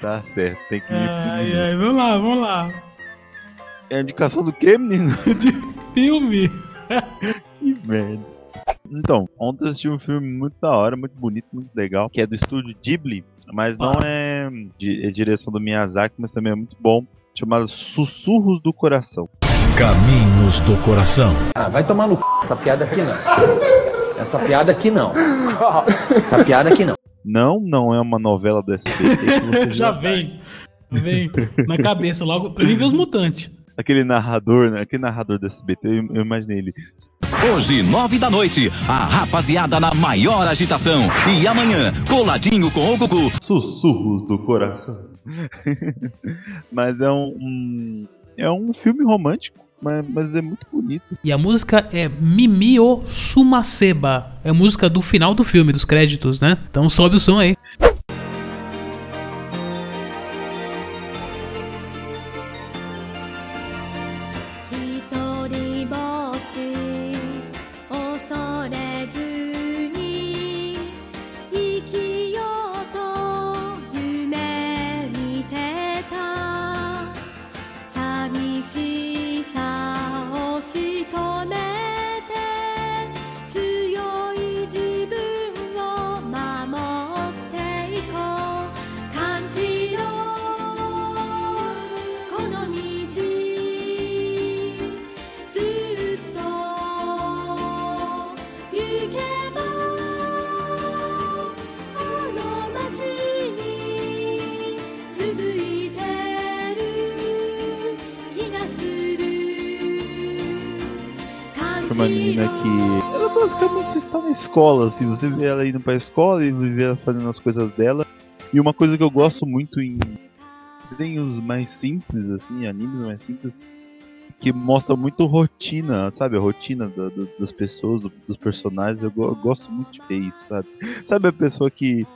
Tá certo, tem que ir. Ai, ai, vamos lá, vamos lá. É a indicação do quê, menino? De filme. Que merda. Então, ontem assisti um filme muito da hora, muito bonito, muito legal, que é do estúdio Ghibli, mas não é, é direção do Miyazaki, mas também é muito bom, chamado Sussurros do Coração. Caminhos do Coração. Ah, vai tomar no c... essa piada aqui não. Essa piada aqui não. Essa piada aqui não. Não, não é uma novela do S B T. Já vem, vem na cabeça logo, pra mim ver os mutantes. Aquele narrador, né? Aquele narrador do S B T, eu, eu imaginei ele. Hoje, nove da noite, a rapaziada na maior agitação. E amanhã, coladinho com o Gugu. Sussurros do Coração. Mas é um, um, é um filme romântico, mas, mas é muito bonito. E a música é Mimi o Sumaseba. É a música do final do filme, dos créditos, né? Então sobe o som aí. pra uma menina que... Ela basicamente está na escola, assim. Você vê ela indo pra escola e vê ela fazendo as coisas dela. E uma coisa que eu gosto muito em desenhos mais simples, assim, animes mais simples, que mostra muito rotina, sabe? A rotina do, do, das pessoas, do, dos personagens. Eu, eu gosto muito de ver isso, sabe? Sabe a pessoa que...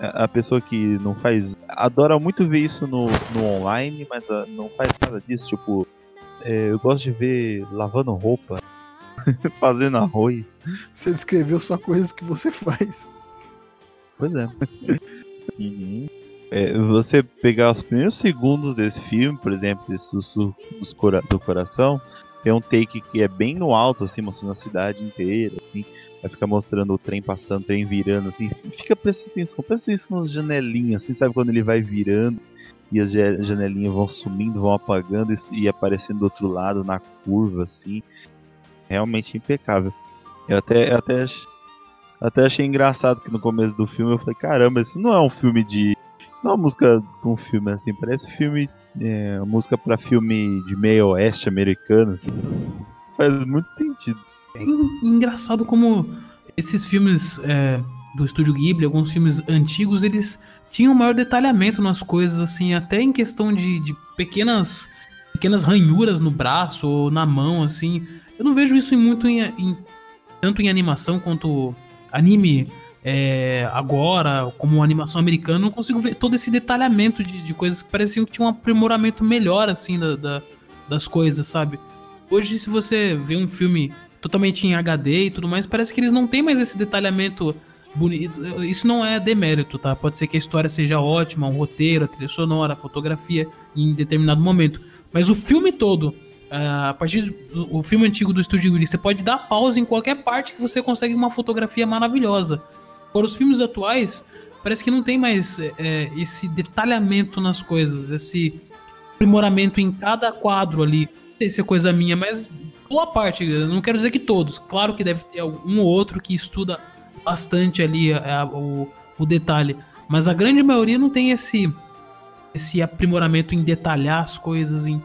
A pessoa que não faz... Adora muito ver isso no, no online, mas a, não faz nada disso. Tipo, é, eu gosto de ver lavando roupa, fazendo arroz. Você descreveu só coisas que você faz. Pois é. E, é você pegar os primeiros segundos desse filme, por exemplo, desse Sussurros do Coração, tem um take que é bem no alto, assim, mostrando a cidade inteira, assim... Vai ficar mostrando o trem passando, o trem virando, assim. Fica, presta atenção, presta atenção nas janelinhas, assim, sabe? Quando ele vai virando e as janelinhas vão sumindo, vão apagando e, e aparecendo do outro lado, na curva, assim. Realmente impecável. Eu até, eu até, até achei engraçado que no começo do filme eu falei, caramba, isso não é um filme de... Isso não é uma música de um filme, assim. Parece filme... É, música pra filme de meio oeste americano, assim. Faz muito sentido. É engraçado como esses filmes é, do Estúdio Ghibli, alguns filmes antigos, eles tinham maior detalhamento nas coisas, assim, até em questão de, de pequenas, pequenas ranhuras no braço ou na mão, assim. Eu não vejo isso muito em, em, tanto em animação quanto anime é, agora, como animação americana. Eu não consigo ver todo esse detalhamento de, de coisas que pareciam que tinha um aprimoramento melhor, assim, da, da, das coisas, sabe? Hoje, se você vê um filme... totalmente em H D e tudo mais, parece que eles não têm mais esse detalhamento bonito. Isso não é demérito, tá? Pode ser que a história seja ótima, o roteiro, a trilha sonora, a fotografia em determinado momento. Mas o filme todo, a partir do filme antigo do Estúdio Ghibli, você pode dar pausa em qualquer parte que você consegue uma fotografia maravilhosa. Agora, os filmes atuais, parece que não tem mais é, esse detalhamento nas coisas, esse aprimoramento em cada quadro ali. Isso é coisa minha, mas... boa parte, não quero dizer que todos, claro que deve ter um ou outro que estuda bastante ali a, a, o, o detalhe, mas a grande maioria não tem esse, esse aprimoramento em detalhar as coisas, em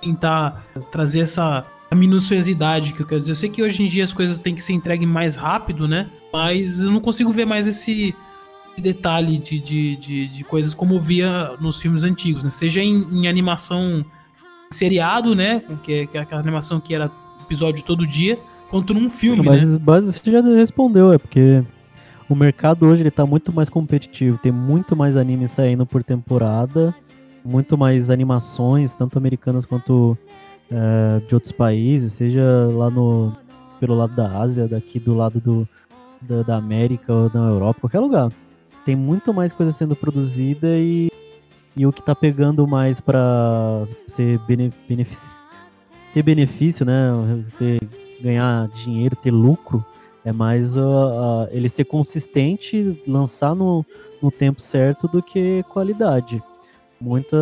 tentar trazer essa minuciosidade que eu quero dizer. Eu sei que hoje em dia as coisas têm que ser entregues mais rápido, né? Mas eu não consigo ver mais esse detalhe de, de, de, de coisas como eu via nos filmes antigos, né? Seja em, em animação seriado, né? Que é aquela animação que era episódio todo dia, quanto num filme, mas, né? Mas você já respondeu, é porque o mercado hoje ele tá muito mais competitivo, tem muito mais anime saindo por temporada, muito mais animações, tanto americanas quanto é, de outros países, seja lá no, pelo lado da Ásia, daqui do lado do, da, da América ou da Europa, qualquer lugar. Tem muito mais coisa sendo produzida e E o que tá pegando mais pra ser bene, benefici, ter benefício, né? Ter, ganhar dinheiro, ter lucro, é mais uh, uh, ele ser consistente, lançar no, no tempo certo do que qualidade. Muita.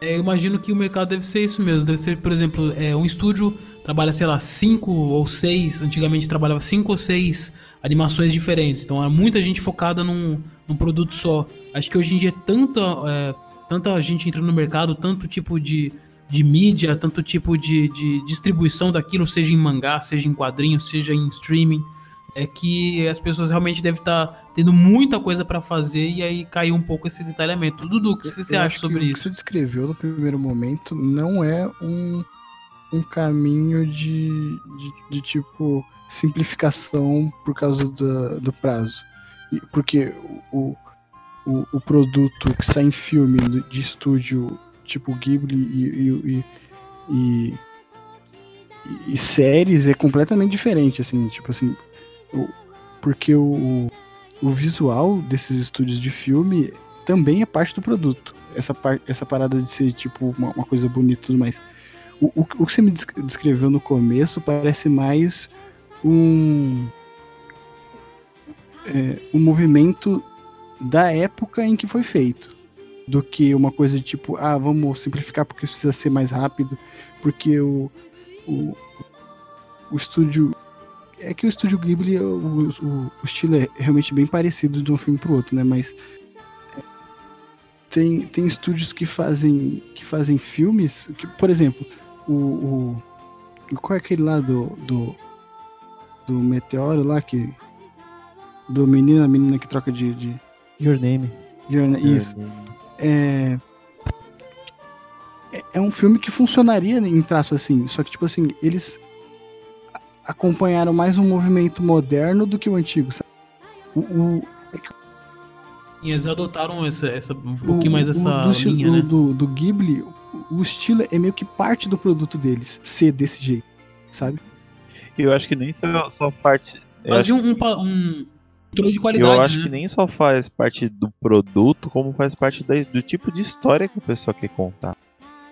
É, eu imagino que o mercado deve ser isso mesmo. Deve ser, por exemplo, é, um estúdio trabalha, sei lá, cinco ou seis. Antigamente trabalhava cinco ou seis animações diferentes. Então era muita gente focada num, num produto só. Acho que hoje em dia tanta, é, tanta gente entrando no mercado, tanto tipo de, de mídia, tanto tipo de, de distribuição daquilo, seja em mangá, seja em quadrinho, seja em streaming, é que as pessoas realmente devem estar tendo muita coisa para fazer e aí caiu um pouco esse detalhamento. Dudu, o que você eu acha sobre isso? O que você descreveu no primeiro momento não é um, um caminho de, de, de tipo simplificação por causa da, do prazo. Porque o O, o produto que sai em filme de estúdio tipo Ghibli e, e, e, e, e séries é completamente diferente, assim, tipo assim, o, porque o, o visual desses estúdios de filme também é parte do produto, essa, par, essa parada de ser tipo uma, uma coisa bonita e tudo mais. O, o, o que você me descreveu no começo parece mais um, é, um movimento da época em que foi feito, do que uma coisa de tipo, ah, vamos simplificar porque precisa ser mais rápido, porque o o, o estúdio, é que o estúdio Ghibli, o, o, o estilo é realmente bem parecido de um filme pro outro, né, mas tem, tem estúdios que fazem que fazem filmes, que, por exemplo, o, o Qual é aquele lá do, do, do meteoro lá que... Do menino, a menina que troca de... de... Your Name. Your na... Your Isso. Name. É... é um filme que funcionaria em traço assim, só que tipo assim, eles acompanharam mais um movimento moderno do que o antigo, sabe? O, o... É que... E eles adotaram essa, essa, um pouquinho o, mais essa do, linha, do, né? Do, do Ghibli, o estilo é meio que parte do produto deles, ser desse jeito, sabe? Eu acho que nem só, só parte... Fazia um, que... um, um controle de qualidade, Eu acho né? que nem só faz parte do produto, como faz parte da, do tipo de história que a pessoa quer contar.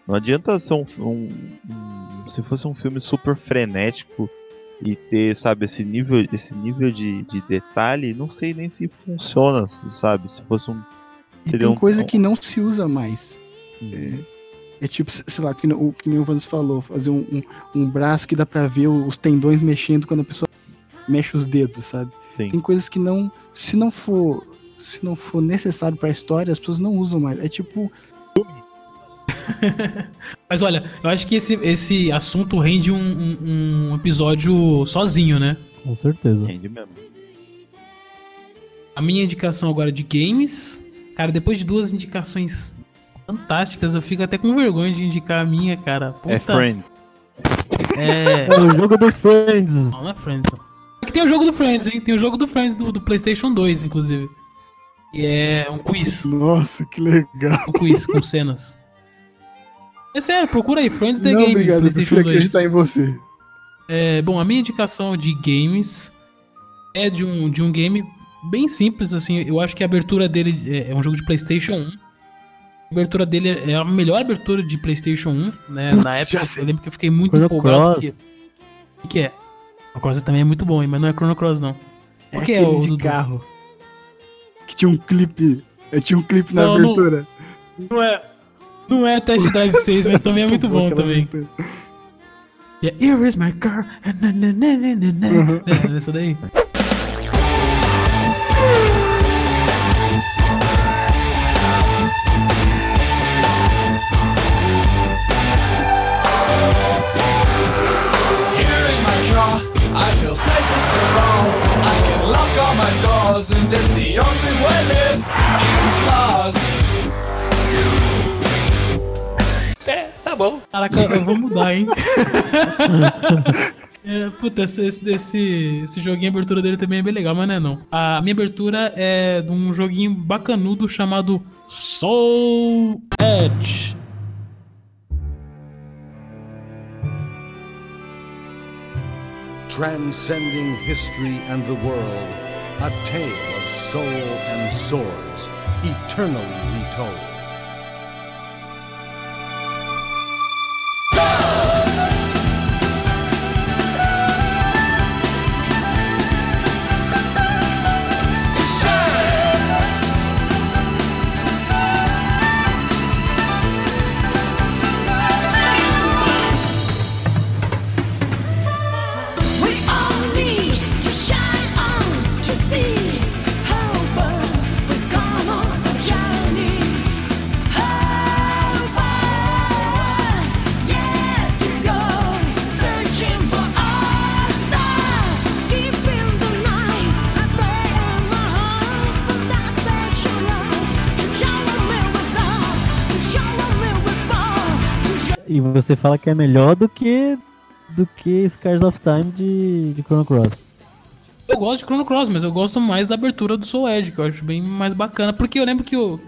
Não adianta ser um, um, um... Se fosse um filme super frenético e ter, sabe, esse nível, esse nível de, de detalhe, não sei nem se funciona, sabe? Se fosse um... Seria e tem um, coisa um... que não se usa mais. Uhum. É, é tipo, sei lá, que, o que o Vanderson falou, fazer um, um, um braço que dá pra ver os tendões mexendo quando a pessoa mexe os dedos, sabe? Sim. Tem coisas que não... Se não for, se não for necessário pra história, as pessoas não usam mais. É tipo... Mas olha, eu acho que esse, esse assunto rende um, um, um episódio sozinho, né? Com certeza. Rende mesmo. A minha indicação agora é de games. Cara, depois de duas indicações fantásticas, eu fico até com vergonha de indicar a minha, cara. Puta. É Friends. É... é o jogo do Friends. Não, não é Friends. É que tem o jogo do Friends, hein? Tem o jogo do Friends do, do PlayStation dois, inclusive. E é um quiz. Nossa, que legal. Um quiz com cenas. É sério, procura aí, Friends the Não, Game. Obrigado, eu prefiro acreditar em você. É, bom, a minha indicação de games é de um, de um game bem simples, assim. Eu acho que a abertura dele é, é um jogo de PlayStation um. A abertura dele é a melhor abertura de PlayStation um, né? Putz, na época, eu lembro que eu fiquei muito Chrono empolgado. Cross. Porque... O que é? Chrono Cross também é muito bom, hein? Mas não é Chrono Cross, não. É o que aquele é, o de Dudu? Carro. Que tinha um clipe. Eu tinha um clipe na não, abertura. Não, não é... Não é Test Drive seis, mas também é muito bom, bom também. Yeah, here is my car. Uhum. É, essa daí. Here in my car, I feel safe as the wrong. I can lock all my doors, and that's the only way live in cars. É, tá bom. Caraca, eu vou mudar, hein? é, puta, esse, esse, esse joguinho, a abertura dele também é bem legal, mas não é não. A minha abertura é de um joguinho bacanudo chamado Soul Edge. Transcending history and the world, a tale of soul and swords, eternally retold. E você fala que é melhor do que do que Scars of Time de, de Chrono Cross. Eu gosto de Chrono Cross, mas eu gosto mais da abertura do Soul Edge, que eu acho bem mais bacana. Porque eu lembro que eu,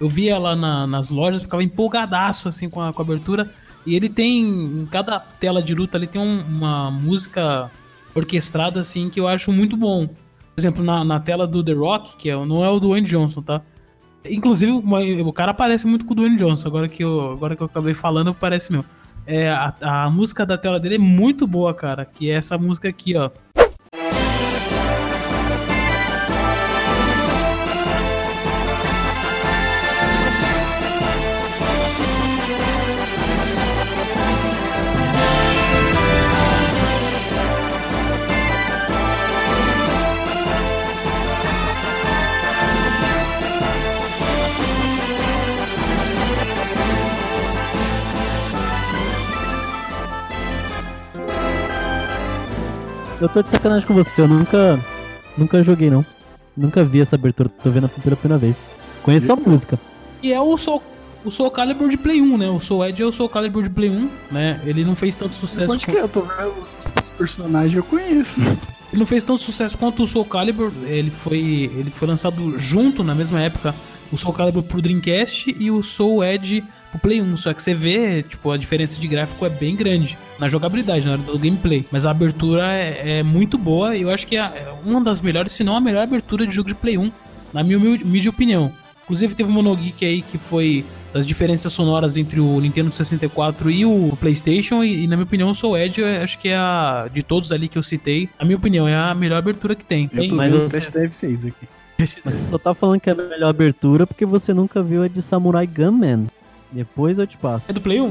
eu via lá na, nas lojas, ficava empolgadaço assim com a, com a abertura. E ele tem, em cada tela de luta ali, tem um, uma música orquestrada assim que eu acho muito bom. Por exemplo, na, na tela do The Rock, que é, não é o do Dwayne Johnson, tá? Inclusive, o cara parece muito com o Dwayne Johnson, agora que eu, agora que eu acabei falando, parece mesmo. É, a, a música da tela dele é muito boa, cara, que é essa música aqui, ó. Eu tô de sacanagem com você, eu nunca, nunca joguei, não. Nunca vi essa abertura, tô vendo pela primeira vez. Conheço a música. E é o Soul, o Soul Calibur de Play um, né? O Soul Edge é o Soul Calibur de Play um, né? Ele não fez tanto sucesso... Pode crer, eu tô vendo os personagens, eu conheço. Ele não fez tanto sucesso quanto o Soul Calibur, ele foi, ele foi lançado junto, na mesma época, o Soul Calibur pro Dreamcast e o Soul Edge pro Play um. Só que você vê, tipo, a diferença de gráfico é bem grande na jogabilidade, na hora do gameplay. Mas a abertura é, é muito boa e eu acho que é uma das melhores, se não a melhor abertura de jogo de Play um, na minha humilde opinião. Inclusive teve o Monogeek aí que foi das diferenças sonoras entre o Nintendo sessenta e quatro e o PlayStation e, e na minha opinião o Soul Edge, acho que é a de todos ali que eu citei, na minha opinião é a melhor abertura que tem. Eu tô vendo o Test Drive seis aqui. Mas você só tá falando que é a melhor abertura porque você nunca viu a de Samurai Gunman. Depois eu te passo. É do Play um?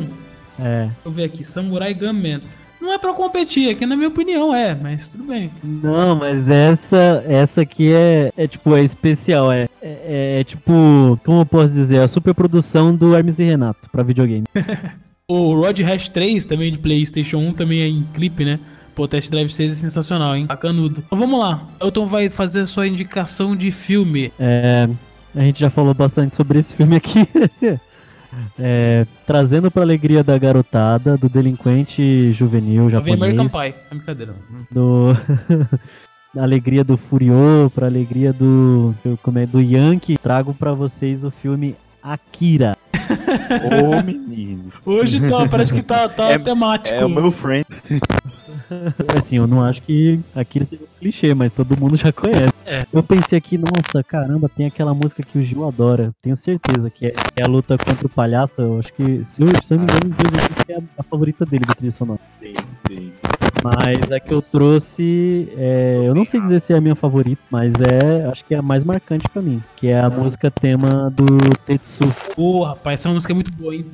É. Deixa eu ver aqui, Samurai Gunman. Não é pra competir, aqui na minha opinião é, mas tudo bem. Não, mas essa, essa aqui é, é tipo, é especial, é, é, é tipo, como eu posso dizer, a superprodução do Hermes e Renato pra videogame. O Road Rash três também de PlayStation um também é em clipe, né? Pô, Test Drive seis é sensacional, hein? Bacanudo. Então vamos lá, Elton vai fazer a sua indicação de filme. É, a gente já falou bastante sobre esse filme aqui. É, trazendo pra alegria da garotada, do delinquente juvenil japonês. American Pie, é brincadeira. Do... a alegria do Furiô, pra alegria do, como é, do Yankee. Trago pra vocês o filme Akira. Ô, menino. Hoje tá, parece que tá, tá é, temático. É o meu friend. Assim, eu não acho que Akira seja um clichê, mas todo mundo já conhece. É. Eu pensei aqui, nossa, caramba, tem aquela música que o Gil adora. Tenho certeza que é, que é a luta contra o palhaço. Eu acho que, se eu, se eu não me engano, Deus, é a, a favorita dele do trilha sonora. Sim, sim. Mas a que eu trouxe, é, eu não sei dizer se é a minha favorita, mas é, acho que é a mais marcante pra mim, que é a é. música tema do Tetsu. Pô, rapaz, essa música é muito boa, hein?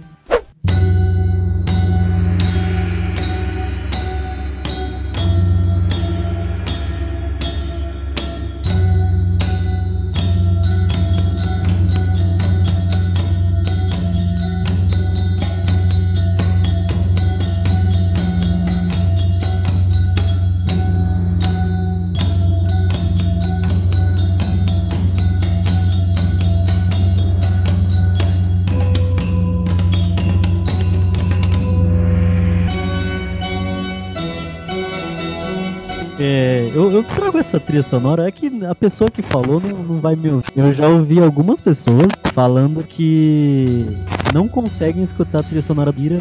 Eu, eu trago essa trilha sonora, é que a pessoa que falou não, não vai me ouvir. Eu já ouvi algumas pessoas falando que não conseguem escutar a trilha sonora Akira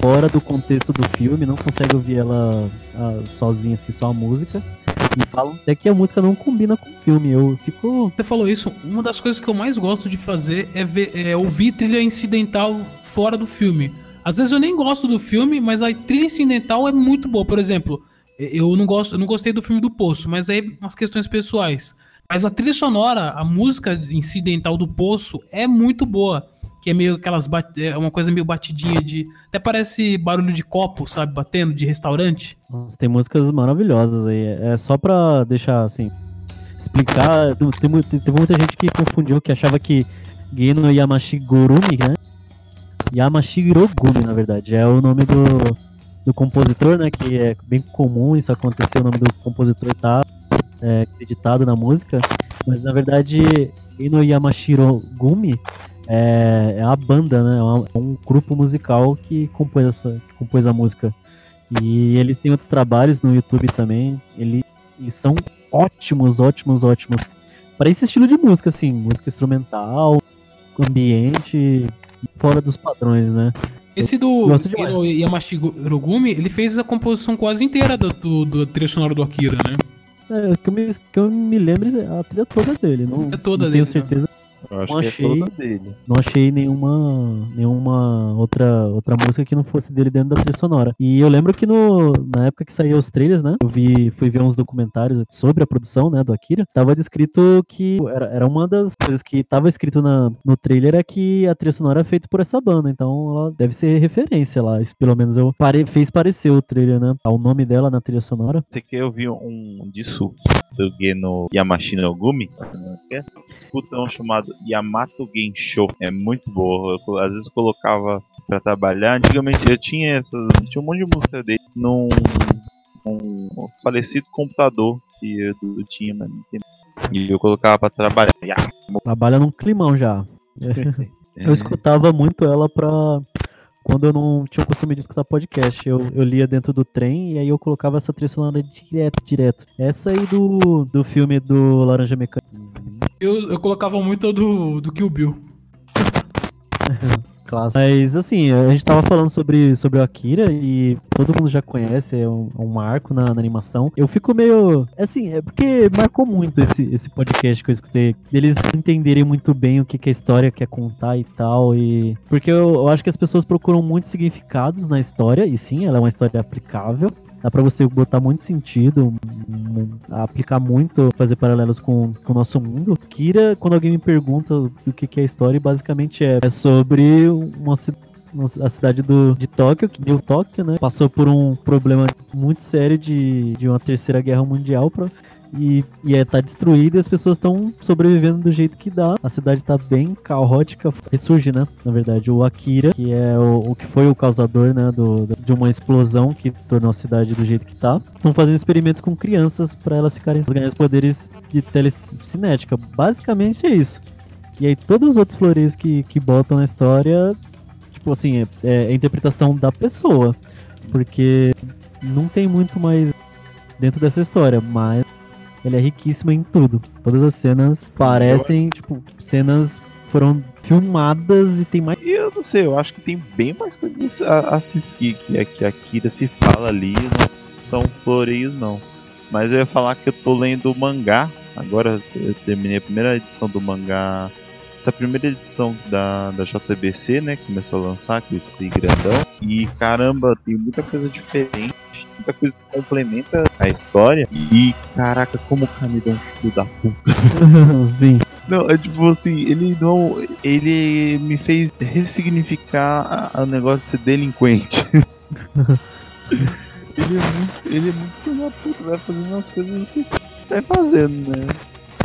fora do contexto do filme, não conseguem ouvir ela a, sozinha, assim, só a música. E falam até que a música não combina com o filme. Eu fico... Você falou isso, uma das coisas que eu mais gosto de fazer é, ver, é ouvir trilha incidental fora do filme. Às vezes eu nem gosto do filme, mas a trilha incidental é muito boa. Por exemplo... Eu não gosto, eu não gostei do filme do Poço, mas aí as questões pessoais. Mas a trilha sonora, a música incidental do Poço é muito boa, que é meio aquelas bat... é uma coisa meio batidinha de, até parece barulho de copo, sabe, batendo de restaurante. Nossa, tem músicas maravilhosas aí. É só pra deixar assim, explicar, tem, tem muita gente que confundiu, que achava que Geno Yamashigurumi, né? Yamashirogumi, na verdade, é o nome do do compositor, né, que é bem comum isso acontecer, o nome do compositor tá é, acreditado na música, mas na verdade Geno Yamashirogumi é, é a banda, né, é um grupo musical que compôs, essa, que compôs a música, e ele tem outros trabalhos no YouTube também, ele, e são ótimos, ótimos, ótimos, para esse estilo de música, assim, música instrumental, ambiente, fora dos padrões, né. Esse do Yamashirogumi, ele fez a composição quase inteira do, do, do trilha sonora do Akira, né? É, que eu me, que eu me lembro, a trilha toda dele. Não, é toda não dele, tenho certeza. Né? Não, achei, é toda dele. Não achei nenhuma, nenhuma outra, outra música que não fosse dele dentro da trilha sonora. E eu lembro que no, na época que saíam os trailers, né? Eu vi, fui ver uns documentários sobre a produção, né, do Akira. Tava descrito que... Era, era uma das coisas que tava escrito na, no trailer é que a trilha sonora é feita por essa banda. Então ela deve ser referência lá. Isso, pelo menos eu pare, fez parecer o trailer, né? O nome dela na trilha sonora. Você quer ouvir um disso do Geno Yamashirogumi? Escuta um chamado Yamato Genshou. É muito boa. Eu, às vezes eu colocava pra trabalhar. Antigamente eu tinha essas... Tinha um monte de música dele num... um falecido computador que eu tinha, mano. E eu colocava pra trabalhar. Trabalha num climão já. Eu escutava muito ela pra... Quando eu não tinha o costume de escutar podcast, eu, eu lia dentro do trem e aí eu colocava essa trilha sonora direto, direto. Essa aí do, do filme do Laranja Mecânica. Eu, eu colocava muito do, do Kill Bill. Clássico. Mas assim, a gente tava falando sobre, sobre o Akira e todo mundo já conhece, é um, um marco na, na animação. Eu fico meio... Assim, é porque marcou muito esse, esse podcast que eu escutei. Eles entenderem muito bem o que, que a história quer contar e tal. E porque eu, eu acho que as pessoas procuram muitos significados na história. E sim, ela é uma história aplicável. Dá pra você botar muito sentido, aplicar muito, fazer paralelos com, com o nosso mundo. Kira, quando alguém me pergunta do que, que é a história, basicamente é, é sobre uma cidade. A cidade do, de Tóquio, que deu Tóquio, né? Passou por um problema muito sério de, de uma terceira guerra mundial pra, e, e é, tá destruída e as pessoas estão sobrevivendo do jeito que dá. A cidade tá bem caótica. Ressurge, né? Na verdade, o Akira, que é o, o que foi o causador, né? Do, de uma explosão que tornou a cidade do jeito que tá. Estão fazendo experimentos com crianças pra elas ficarem ganhando poderes de telecinética. Basicamente é isso. E aí todos os outros floreios que, que botam na história... assim, é, é a interpretação da pessoa, porque não tem muito mais dentro dessa história, mas ele é riquíssimo em tudo. Todas as cenas parecem, tipo, cenas foram filmadas e tem mais... Eu não sei, eu acho que tem bem mais coisas a, a se que, que a Akira se fala ali, não são floreios, não. Mas eu ia falar que eu tô lendo o mangá, agora eu terminei a primeira edição do mangá... A primeira edição da, da J B C, né, que começou a lançar com esse grandão. E caramba, tem muita coisa diferente, muita coisa que complementa a história. E caraca, como o Camilo é um filho da puta. Sim. Não, é tipo assim, ele não. Ele me fez ressignificar o negócio de ser delinquente. Ele é muito. Ele é muito filho da puta, vai fazendo umas coisas que vai fazendo, né?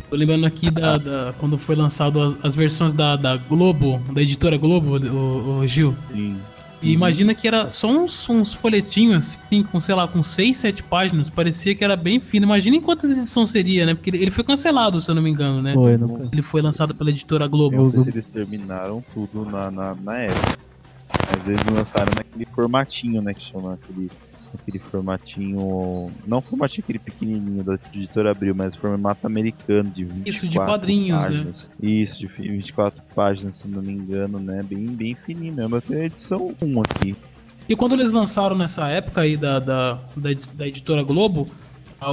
Tô lembrando aqui da, da, quando foi lançado as, as versões da, da Globo, da editora Globo, o, o Gil. Sim. E uhum. Imagina que era só uns, uns folhetinhos, assim, com, sei lá, com seis, sete páginas, parecia que era bem fino. Imagina em quantas edições seria, né? Porque ele, ele foi cancelado, se eu não me engano, né? Foi, não ele foi lançado pela editora Globo. Eu não sei se eles terminaram tudo na, na, na época, mas eles lançaram naquele formatinho, né, que chama aquele... aquele formatinho, não formatinho aquele pequenininho da editora Abril, mas formato americano de vinte e quatro isso, de quadrinhos, páginas, né? Isso, de vinte e quatro páginas, se não me engano, né, bem, bem fininho mesmo. Eu tenho a edição um aqui. E quando eles lançaram nessa época aí da, da, da, da editora Globo,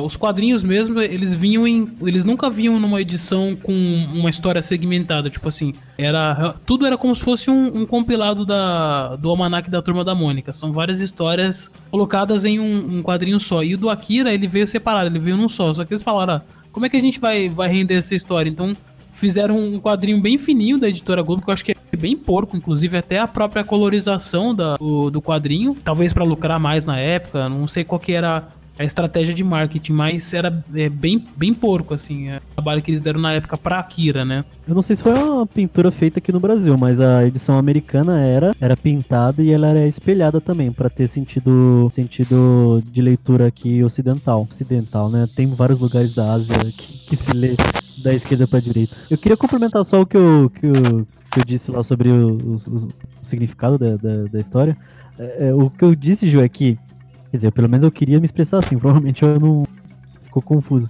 os quadrinhos mesmo, eles vinham em, eles nunca vinham numa edição com uma história segmentada, tipo assim, era, tudo era como se fosse um, um compilado da, do Almanac da Turma da Mônica, são várias histórias colocadas em um, um quadrinho só, e o do Akira, ele veio separado, ele veio num só, só que eles falaram, ah, como é que a gente vai, vai render essa história, então fizeram um quadrinho bem fininho da editora Globo, que eu acho que é bem porco, inclusive até a própria colorização da, do, do quadrinho, talvez pra lucrar mais na época, não sei qual que era... a estratégia de marketing, mas era é, bem, bem porco, assim, é, o trabalho que eles deram na época pra Akira, né? Eu não sei se foi uma pintura feita aqui no Brasil, mas a edição americana era, era pintada e ela era espelhada também, pra ter sentido, sentido de leitura aqui ocidental. Ocidental, né? Tem vários lugares da Ásia que, que se lê da esquerda pra direita. Eu queria complementar só o que eu, que eu, que eu disse lá sobre o, o, o significado da, da, da história. É, é, o que eu disse, Ju, é que quer dizer, pelo menos eu queria me expressar assim, provavelmente eu não... Ficou confuso.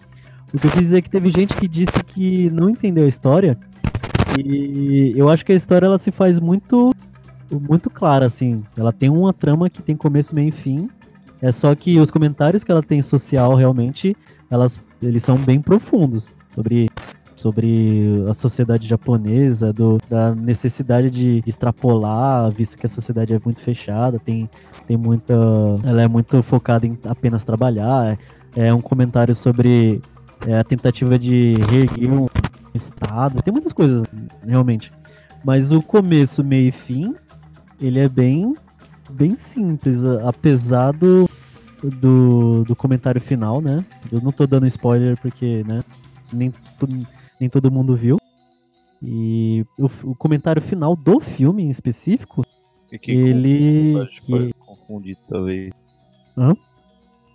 O que eu quis dizer é que teve gente que disse que não entendeu a história, e eu acho que a história ela se faz muito, muito clara, assim. Ela tem uma trama que tem começo, meio e fim, é só que os comentários que ela tem social, realmente, elas, eles são bem profundos, sobre... sobre a sociedade japonesa, do, da necessidade de extrapolar, visto que a sociedade é muito fechada, tem, tem muita, ela é muito focada em apenas trabalhar, é um comentário sobre é, a tentativa de reerguer um estado, tem muitas coisas, realmente. Mas o começo, meio e fim, ele é bem, bem simples, apesar do, do, do comentário final, né? Eu não tô dando spoiler porque, né, nem... nem todo mundo viu. E o, o comentário final do filme em específico, ele... Confundir, talvez. Hã?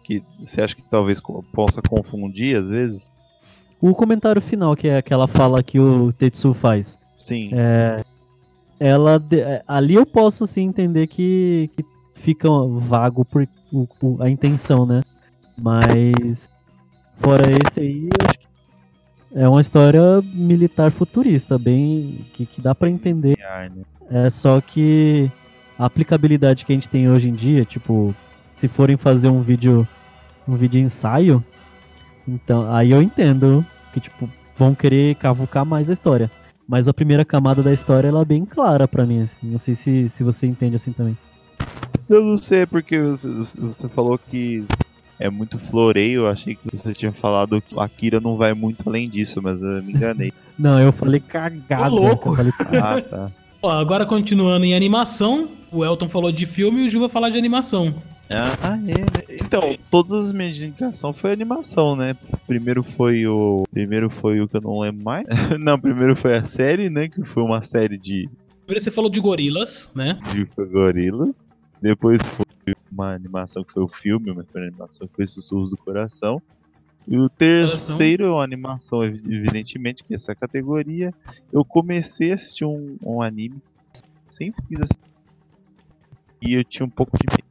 que você acha que talvez possa confundir às vezes? O comentário final, que é aquela fala que o Tetsu faz. Sim. É, ela, ali eu posso sim entender que, que fica vago por, por, a intenção, né? Mas fora esse aí, eu acho que é uma história militar futurista, bem que, que dá pra entender. É só que a aplicabilidade que a gente tem hoje em dia, tipo, se forem fazer um vídeo, um vídeo ensaio, então aí eu entendo que tipo vão querer cavucar mais a história. Mas a primeira camada da história ela é bem clara pra mim, assim. Não sei se, se você entende assim também. Eu não sei, porque você, você falou que é muito floreio. Eu achei que você tinha falado que Akira não vai muito além disso, mas eu me enganei. Não, eu falei cagado. Tô louco. Eu falei... ah, tá. Ó, agora continuando em animação, o Elton falou de filme e o Ju vai falar de animação. Ah, é. Então, todas as minhas indicações foi animação, né? Primeiro foi o. Primeiro foi o que eu não lembro mais. Não, primeiro foi a série, né? Que foi uma série de. Primeiro você falou de Gorillaz, né? De Gorillaz. Depois foi uma animação que foi o filme, mas foi uma animação que foi Sussurros do Coração. E o terceiro é uma animação, evidentemente, que é essa categoria. Eu comecei a assistir um, um anime, sempre quis assistir. E eu tinha um pouco de.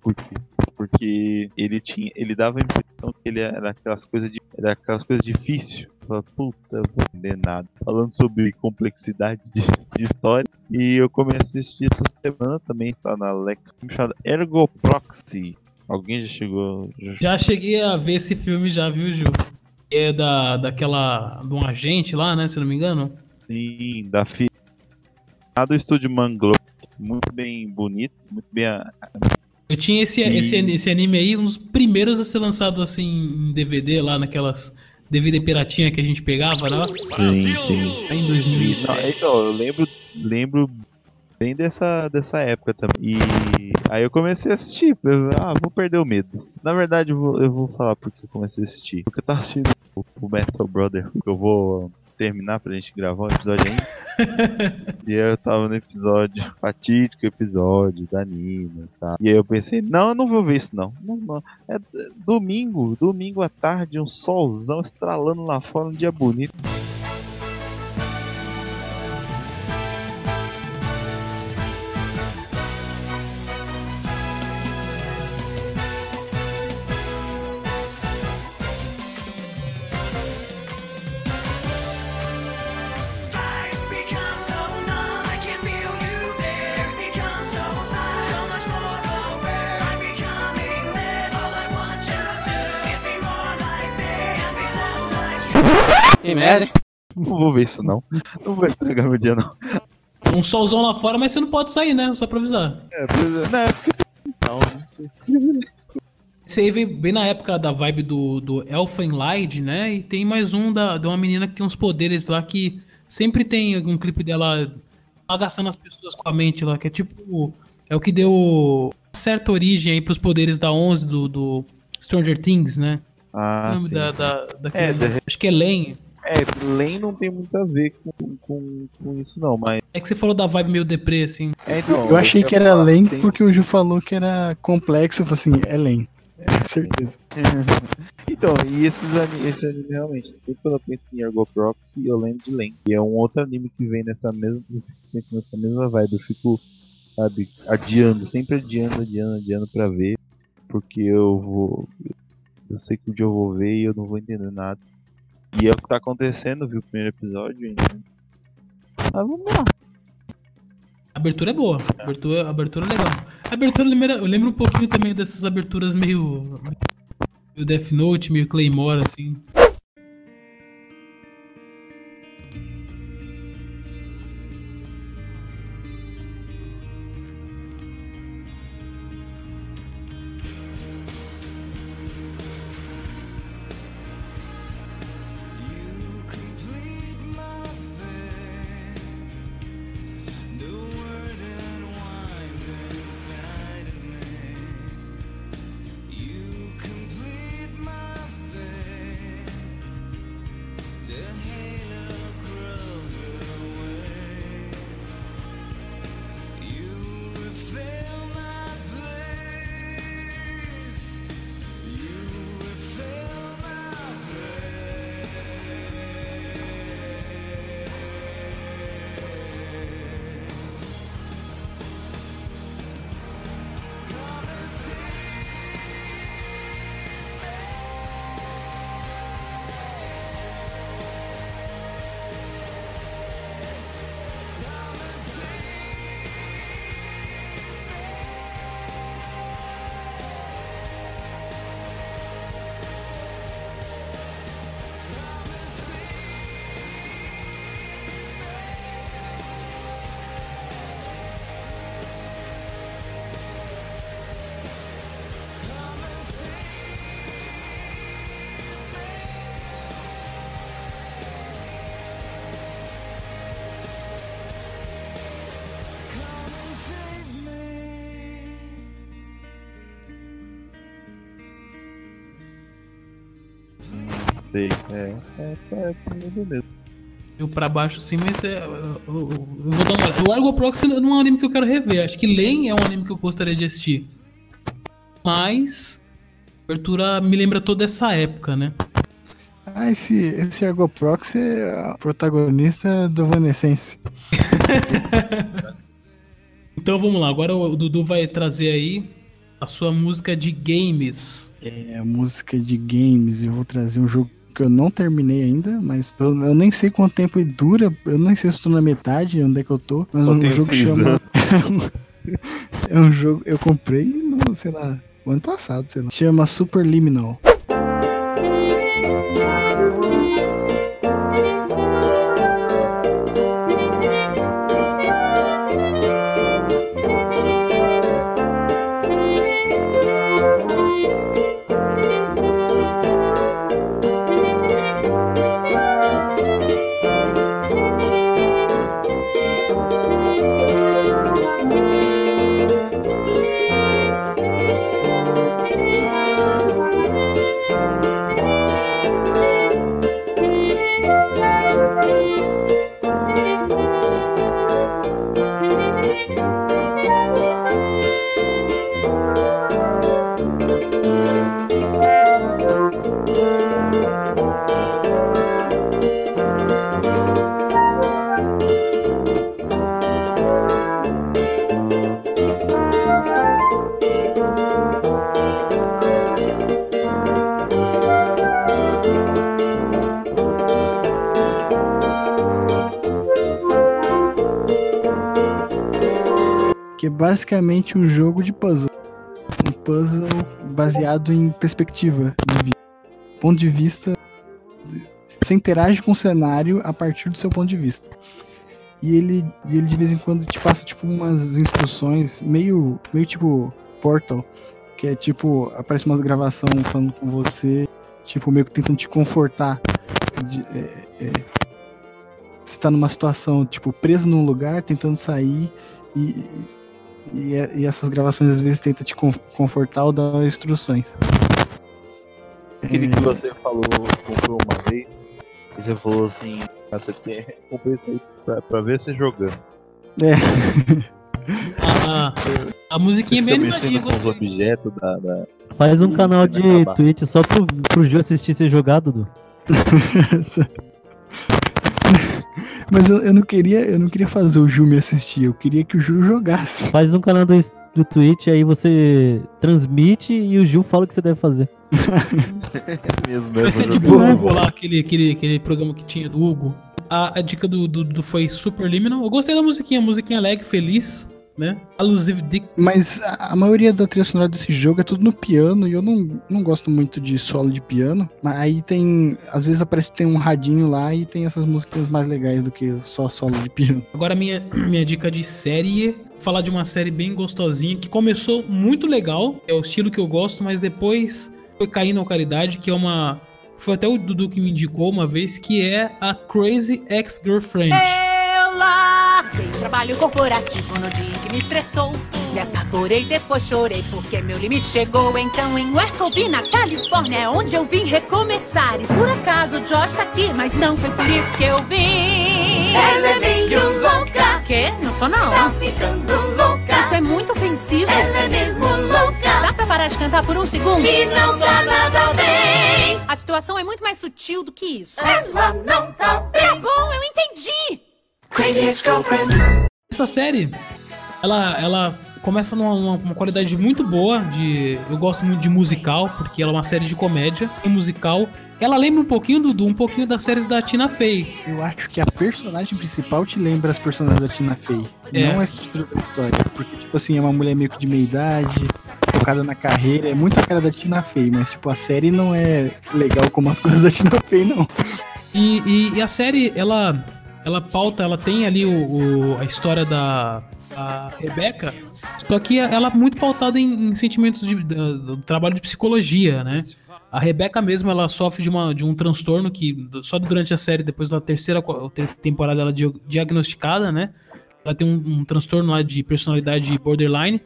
Porque, porque ele, tinha, ele dava a impressão que ele era aquelas coisas, de, era aquelas coisas difíceis. Eu falava, puta, não vou entender nada. Falando sobre complexidade de, de história. E eu comecei a assistir essa semana também, está na Lex, chamada Ergo Proxy. Alguém já chegou? Já... já cheguei a ver esse filme já, viu, Gil? É da, daquela... de um agente lá, né, se não me engano? Sim, da Fiona. Do estúdio Manglo. Muito bem bonito, muito bem... Eu tinha esse, esse, esse anime aí, um dos primeiros a ser lançado assim em D V D, lá naquelas D V D piratinha que a gente pegava lá. Sim, sim. Aí em dois mil e sete. Não, então, eu lembro, lembro bem dessa, dessa época também. E aí eu comecei a assistir. Eu, ah, vou perder o medo. Na verdade, eu vou, eu vou falar porque eu comecei a assistir. Porque eu tava assistindo o, o Metal Brother, que eu vou terminar pra gente gravar um episódio ainda. E aí eu tava no episódio, fatídico episódio da Nina e tal. E aí eu pensei, não, eu não vou ver isso não. não, não. É domingo, domingo à tarde, um solzão estralando lá fora, um dia bonito. Não vou ver isso não, não vou estragar meu dia não. Um solzão lá fora, mas você não pode sair, né? Só pra avisar. É, não, não. Esse aí veio bem na época da vibe do, do Elfenlied, né? E tem mais um da, de uma menina que tem uns poderes lá que sempre tem um clipe dela agaçando as pessoas com a mente lá, que é tipo, é o que deu certa origem aí pros poderes da onze do, do Stranger Things, né? Ah, o nome sim, da, sim. Da, daquele, é, da... acho que é Len. É, Len não tem muito a ver com, com, com isso não, mas... É que você falou da vibe meio deprê, assim. É, então, eu achei eu que era Len assim. Porque o Ju falou que era complexo, eu falei assim, é Len, é certeza. Então, e esses anime, esse anime realmente, sempre quando eu penso em Ergo Proxy, eu lembro de Len. E é um outro anime que vem nessa mesma, eu fico pensando nessa mesma vibe, eu fico, sabe, adiando, sempre adiando, adiando, adiando pra ver, porque eu vou... Eu sei que um dia eu vou ver e eu não vou entender nada. E é o que tá acontecendo, viu? O primeiro episódio, então. Ah, vamos lá. A abertura é boa. A abertura, a abertura é legal. A abertura lembra, eu lembro um pouquinho também dessas aberturas meio. meio Death Note, meio Claymore, assim. Sei, é. É, é, é eu pra baixo sim, mas é, eu, eu, eu vou dar uma olhada. O Ergo Proxy não é um anime que eu quero rever. Acho que Lane é um anime que eu gostaria de assistir. Mas a abertura me lembra toda essa época, né? Ah, esse, esse Ergo Proxy é o protagonista do Evanescence. Então vamos lá, agora o Dudu vai trazer aí a sua música de games. É, música de games. Eu vou trazer um jogo que eu não terminei ainda, mas eu, eu nem sei quanto tempo ele dura. Eu nem sei se estou na metade, onde é que eu tô. Mas eu um jogo que chama... é um jogo eu comprei no, sei lá, ano passado, sei lá. Chama Superliminal. Basicamente um jogo de puzzle. Um puzzle baseado em perspectiva de vista. Ponto de vista. Você interage com o cenário a partir do seu ponto de vista. E ele, ele de vez em quando te passa tipo umas instruções meio, meio tipo Portal, que é tipo, aparece uma gravação falando com você, tipo meio que tentando te confortar. De, é, é, você tá numa situação tipo preso num lugar, tentando sair e E, e essas gravações às vezes tentam te confortar ou dar instruções. Aquele é... que você falou, comprou uma vez, e você falou assim, ah, você tem recompensa aí pra, pra ver você jogando. É. ah, a, a musiquinha é bem animadinha. Com os objetos da, da... Faz um canal de Twitch só pro, pro Gil assistir ser jogado, Dudu. Mas eu, eu, não queria, eu não queria fazer o Ju me assistir, eu queria que o Ju jogasse. Faz um canal do, do Twitch, aí você transmite e o Ju fala o que você deve fazer. É mesmo, né? Vai ser tipo o Hugo lá, aquele, aquele, aquele programa que tinha do Hugo. A, a dica do, do, do foi Superliminal. Eu gostei da musiquinha, a musiquinha alegre, feliz, né? Alusive de... Mas a, a maioria da trilha sonora desse jogo é tudo no piano e eu não, não gosto muito de solo de piano. Mas aí tem... Às vezes aparece tem um radinho lá e tem essas músicas mais legais do que só solo de piano. Agora minha, minha dica de série... Falar de uma série bem gostosinha que começou muito legal. É o estilo que eu gosto, mas depois foi caindo a caridade, que é uma... Foi até o Dudu que me indicou uma vez, que é a Crazy Ex-Girlfriend. Ela... Dei trabalho corporativo no dia em que me estressou. Me apavorei, depois chorei porque meu limite chegou. Então em West Covina, na Califórnia, é onde eu vim recomeçar. E por acaso o Josh tá aqui, mas não foi por isso que eu vim. Ela é meio louca. Quê? Não sou não. Tá ficando louca. Isso é muito ofensivo. Ela é mesmo louca. Dá pra parar de cantar por um segundo? Que não tá nada bem. A situação é muito mais sutil do que isso. Ela não tá bem. Tá bom, eu entendi. Essa série, ela, ela começa numa, numa qualidade muito boa, de, eu gosto muito de musical, porque ela é uma série de comédia, e musical, ela lembra um pouquinho, Dudu, um pouquinho das séries da Tina Fey. Eu acho que a personagem principal te lembra as personagens da Tina Fey, é. Não a estrutura da história, porque, tipo assim, é uma mulher meio que de meia-idade, focada na carreira, é muito a cara da Tina Fey, mas, tipo, a série não é legal como as coisas da Tina Fey, não. E, e, e a série, ela... Ela pauta, ela tem ali o, o, a história da a Rebecca, só que ela é muito pautada em, em sentimentos de, de, de trabalho de psicologia, né? A Rebecca mesmo, ela sofre de, uma, de um transtorno que só durante a série, depois da terceira temporada, ela é diagnosticada, né? Ela tem um, um transtorno lá de personalidade borderline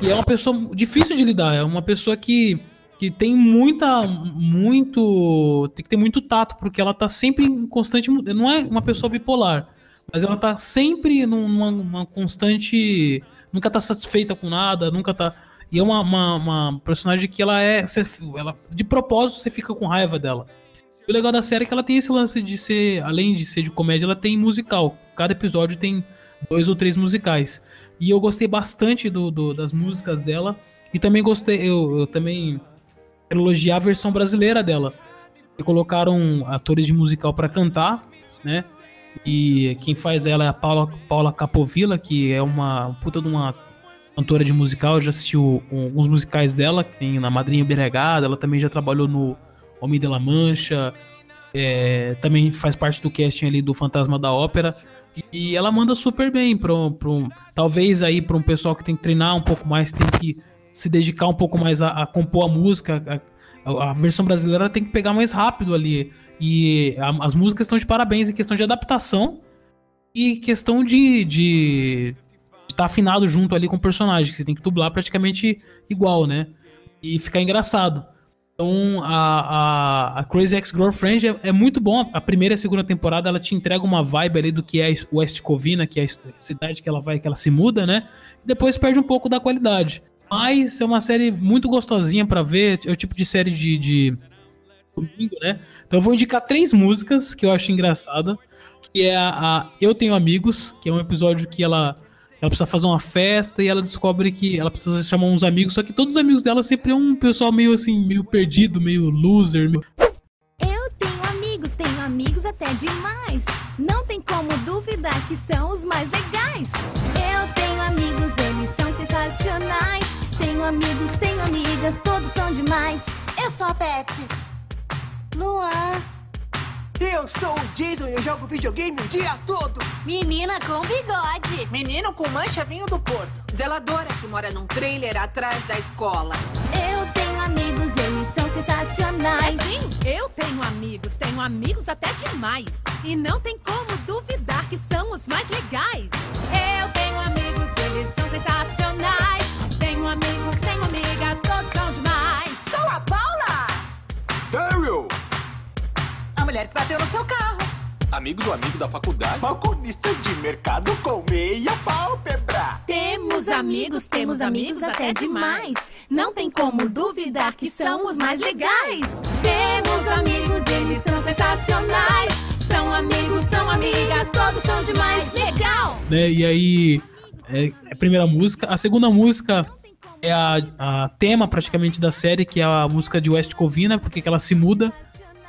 e é uma pessoa difícil de lidar, é uma pessoa que que tem muita, muito, tem que ter muito tato, porque ela tá sempre em constante, não é uma pessoa bipolar, mas ela tá sempre numa, numa constante, nunca tá satisfeita com nada, nunca tá, e é uma, uma, uma personagem que ela é, você, ela, de propósito você fica com raiva dela. E o legal da série é que ela tem esse lance de ser, além de ser de comédia, ela tem musical, cada episódio tem dois ou três musicais, e eu gostei bastante do, do, das músicas dela, e também gostei, eu, eu também... elogiar a versão brasileira dela. E colocaram atores de musical pra cantar, né? E quem faz ela é a Paula, Paula Capovilla, que é uma puta de uma cantora de musical. Eu já assisti o, um, alguns musicais dela, que tem na Madrinha Beregada. Ela também já trabalhou no Homem de La Mancha. É, também faz parte do casting ali do Fantasma da Ópera. E, e ela manda super bem. Pra, pra um, talvez aí pra um pessoal que tem que treinar um pouco mais, tem que se dedicar um pouco mais a, a compor a música, a, a versão brasileira tem que pegar mais rápido ali, e a, as músicas estão de parabéns em questão de adaptação e questão de de estar afinado junto ali com o personagem, que você tem que dublar praticamente igual, né, e ficar engraçado. Então a, a, a Crazy Ex-Girlfriend é, é muito bom, a primeira e a segunda temporada ela te entrega uma vibe ali do que é West Covina, que é a cidade que ela vai, que ela se muda, né, e depois perde um pouco da qualidade. Mas é uma série muito gostosinha pra ver, é o tipo de série de, de domingo, né? Então eu vou indicar três músicas que eu acho engraçada, que é a, a Eu Tenho Amigos, que é um episódio que ela, ela precisa fazer uma festa e ela descobre que ela precisa chamar uns amigos, só que todos os amigos dela sempre é um pessoal meio assim, meio perdido, meio loser. Meio... Eu tenho amigos, tenho amigos até demais, não tem como duvidar que são os mais legais. Eu tenho amigos, eles são sensacionais. Tenho amigos, tenho amigas, todos são demais. Eu sou a Pet, Luan. Eu sou o Jason e eu jogo videogame o dia todo. Menina com bigode. Menino com mancha vinho do Porto. Zeladora que mora num trailer atrás da escola. Eu tenho amigos, eles são sensacionais. É sim, eu tenho amigos, tenho amigos até demais. E não tem como duvidar que são os mais legais. Eu tenho amigos, eles são sensacionais. Tenho amigos, tenho amigas, todos são demais. Sou a Paula! Daryl! A mulher que bateu no seu carro. Amigo do amigo da faculdade. Balconista de mercado com meia pálpebra. Temos amigos, temos amigos até demais. Não tem como duvidar que são os mais legais. Temos amigos, eles são sensacionais. São amigos, são amigas, todos são demais. Legal! Né, e aí... É a primeira música. A segunda música é a, a tema praticamente da série, que é a música de West Covina, porque que ela se muda,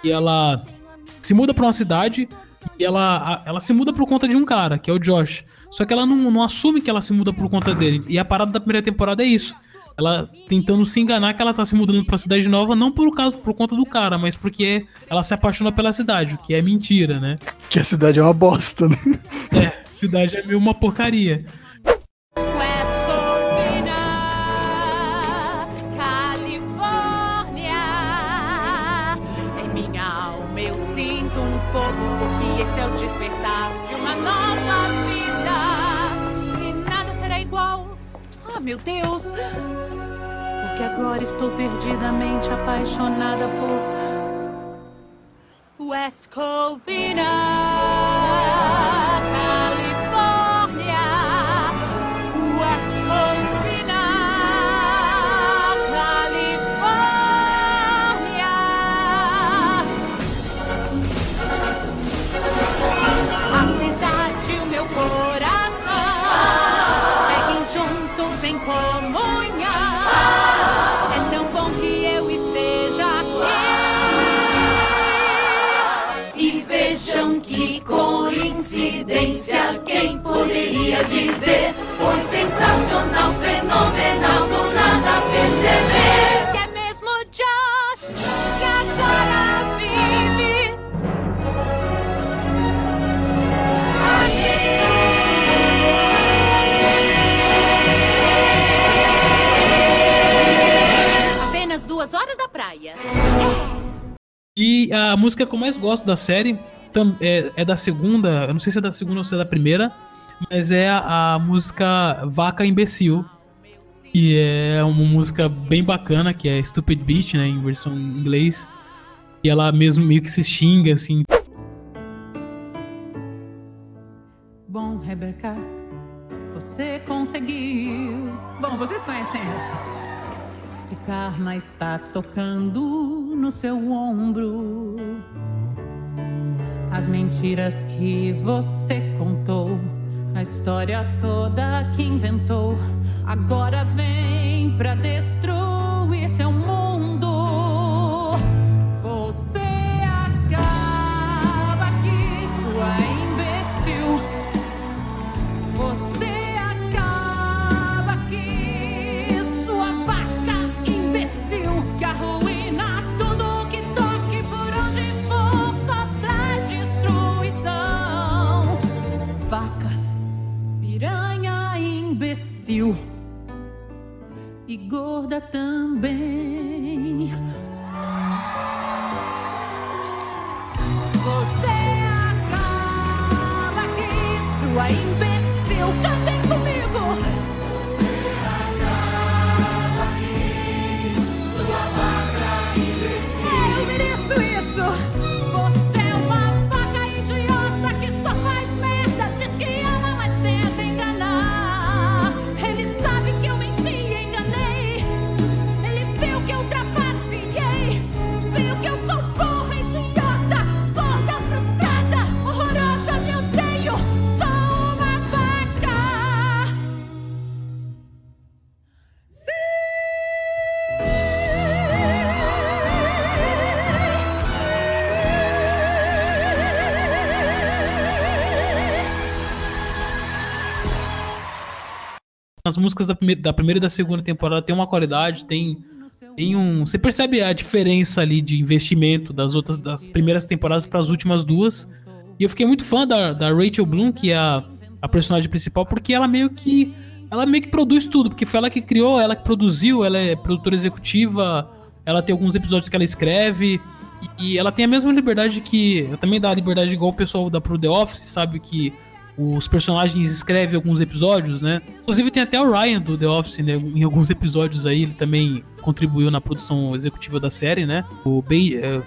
e ela se muda pra uma cidade, e ela, a, ela se muda por conta de um cara, que é o Josh. Só que ela não, não assume que ela se muda por conta dele. E a parada da primeira temporada é isso. Ela tentando se enganar que ela tá se mudando pra cidade nova, não por, causa, por conta do cara, mas porque ela se apaixona pela cidade, o que é mentira, né? Que a cidade é uma bosta, né? É, a cidade é meio uma porcaria. Meu Deus, porque agora estou perdidamente apaixonada por West Covina, Califórnia. West Covina, Califórnia. A cidade, o meu coração, seguem juntos em comunhão. É tão bom que eu esteja aqui. E vejam que coincidência, quem poderia dizer? Foi sensacional, fenomenal, do nada perceber que é mesmo Josh que agora vive aqui. Duas horas da praia. E a música que eu mais gosto da série é, é da segunda, eu não sei se é da segunda ou se é da primeira, mas é a, a música Vaca Imbecil, que é uma música bem bacana, que é Stupid Beat, né, em versão em inglês, e ela mesmo meio que se xinga, assim. Bom, Rebeca, você conseguiu. Bom, vocês conhecem essa. O karma está tocando no seu ombro. As mentiras que você contou, a história toda que inventou, agora vem pra destruir seu mundo. Você acaba aqui, sua imbecil. Você acaba aqui, sua vaca imbecil, que arruína tudo que toque, por onde for só traz destruição. Vaca, piranha imbecil e gorda também. Você acaba que isso é imbecil. Cantem comigo. Você acaba que sua vaca imbecil. É, eu mereço isso. Você é uma vaca idiota que só faz merda. Diz que ama, mas tenta enganar. Ele sabe que eu menti e enganei. Ele viu que eu trapaceei. Viu que eu sou burra, idiota, gorda, frustrada, horrorosa, me odeio. Sou uma vaca. As músicas da primeira, da primeira e da segunda temporada tem uma qualidade, tem, tem um... Você percebe a diferença ali de investimento das outras, das primeiras temporadas para as últimas duas. E eu fiquei muito fã da, da Rachel Bloom, que é a, a personagem principal, porque ela meio que... Ela meio que produz tudo, porque foi ela que criou, ela que produziu, ela é produtora executiva, ela tem alguns episódios que ela escreve, e, e ela tem a mesma liberdade que... Ela também dá a liberdade igual o pessoal da Pro The Office, sabe, que... Os personagens escrevem alguns episódios, né? Inclusive tem até o Ryan do The Office, né? Em alguns episódios aí, ele também contribuiu na produção executiva da série, né? O B... É,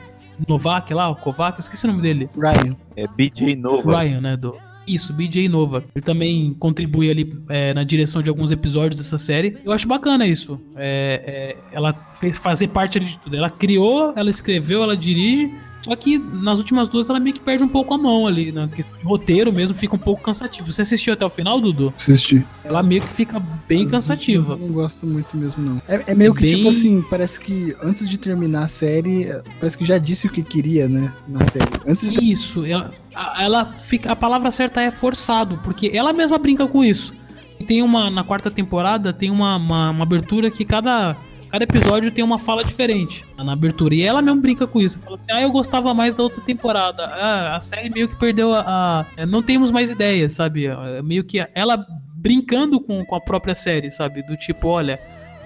Novak lá, o Kovac, eu esqueci o nome dele. Ryan. É B J Novak. Ryan, né? Do... Isso, B J Novak. Ele também contribui ali é, na direção de alguns episódios dessa série. Eu acho bacana isso. É, é, ela fez fazer parte ali de tudo. Ela criou, ela escreveu, ela dirige... Só que nas últimas duas ela meio que perde um pouco a mão ali, né? O roteiro mesmo fica um pouco cansativo. Você assistiu até o final, Dudu? Assisti. Ela meio que fica bem as cansativa. Eu não gosto muito mesmo, não. É, é meio que bem... tipo assim, parece que antes de terminar a série, parece que já disse o que queria, né? Na série. Antes de... Isso. Ela, ela fica, a palavra certa é forçado, porque ela mesma brinca com isso. E tem uma, na quarta temporada, tem uma, uma, uma abertura que cada... Cada episódio tem uma fala diferente na abertura. E ela mesmo brinca com isso. Fala assim, ah, eu gostava mais da outra temporada. Ah, a série meio que perdeu a... a... Não temos mais ideia, sabe? Meio que ela brincando com, com a própria série, sabe? Do tipo, olha,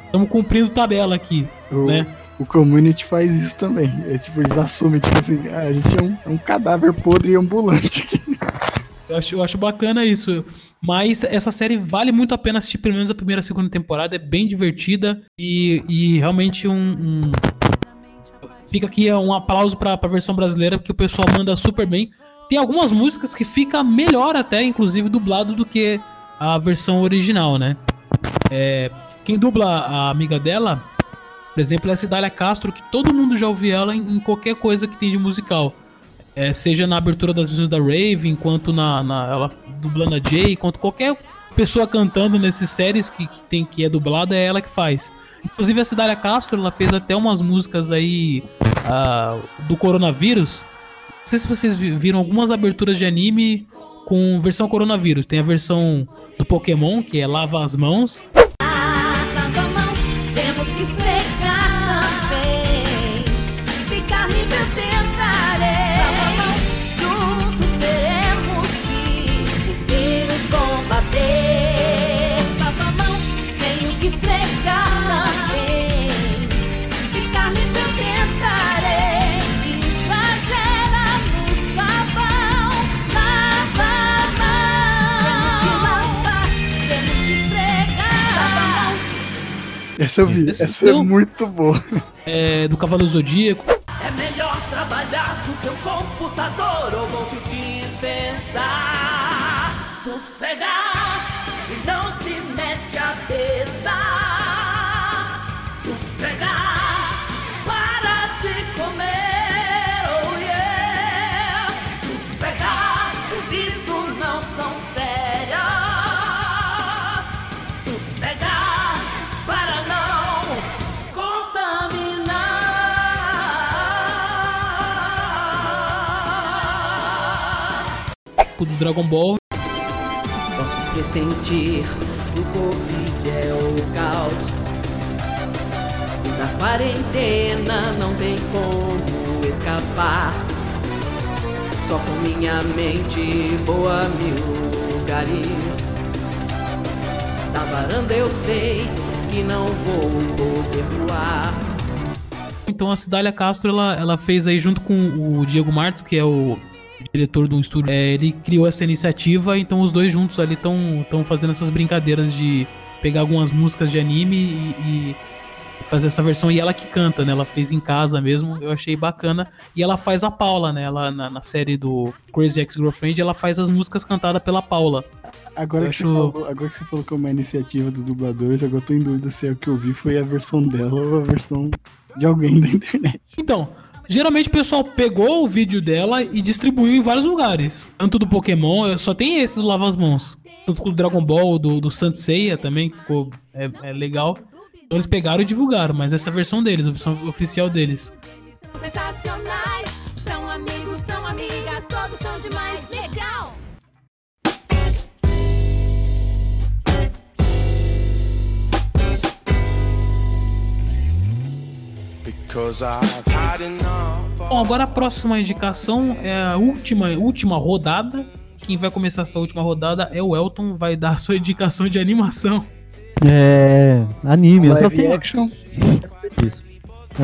estamos cumprindo tabela aqui, o, né? O Community faz isso também. É tipo, eles assumem, tipo assim, ah, a gente é um, é um cadáver podre e ambulante aqui. Eu acho, eu acho bacana isso. Mas essa série vale muito a pena assistir, pelo menos a primeira e a segunda temporada. É bem divertida e, e realmente um, um... Fica aqui um aplauso pra, pra versão brasileira, porque o pessoal manda super bem. Tem algumas músicas que fica melhor até, inclusive, dublado do que a versão original, né? É, quem dubla a amiga dela, por exemplo, é a Cidália Castro, que todo mundo já ouviu ela em, em qualquer coisa que tem de musical. É, seja na abertura das visões da Rave, enquanto na, na, ela dublando a Jay, enquanto qualquer pessoa cantando nessas séries que, que, tem, que é dublada, é ela que faz. Inclusive a Cidália Castro, ela fez até umas músicas aí uh, do coronavírus. Não sei se vocês viram algumas aberturas de anime com versão coronavírus. Tem a versão do Pokémon, que é Lava as Mãos. Ah, lava a mão, temos que esfregar também, ficar livre eu tentarei. Essa eu vi, essa, essa é eu... muito boa. É, do Cavaleiro Zodíaco. É melhor trabalhar com seu computador ou vou te dispensar. Sossegar e não se mete a besta. Sossegar, para de comer, oh yeah. Sossegar, pois isso não são férias. Sossegar, para não contaminar. Do Dragon Ball. Pressentir o Covid é o caos. E na quarentena não tem como escapar. Só com minha mente boa mil lugares. Da varanda eu sei que não vou poder voar. Então a Cidália Castro ela, ela fez aí junto com o Diego Martins, que é o diretor de um estúdio, é, ele criou essa iniciativa, então os dois juntos ali estão fazendo essas brincadeiras de pegar algumas músicas de anime e, e fazer essa versão, e ela que canta, né, ela fez em casa mesmo, eu achei bacana, e ela faz a Paula, né, ela, na, na série do Crazy Ex-Girlfriend, ela faz as músicas cantadas pela Paula. Agora que, acho... falou, agora que você falou que é uma iniciativa dos dubladores, agora eu tô em dúvida se é o que eu vi foi a versão dela ou a versão de alguém da internet. Então, geralmente o pessoal pegou o vídeo dela e distribuiu em vários lugares. Tanto do Pokémon, só tem esse do Lava as Mãos. Tanto do Dragon Ball, do, do Saint Seiya também, que ficou é, é legal. Então eles pegaram e divulgaram, mas essa é a versão deles, a versão oficial deles. Sensacionais, são amigos, são amigas, todos são demais, legal! Bom, agora a próxima indicação é a última, última rodada. Quem vai começar essa última rodada é o Elton, vai dar a sua indicação de animação. É, anime, live eu só tenho... action. Isso.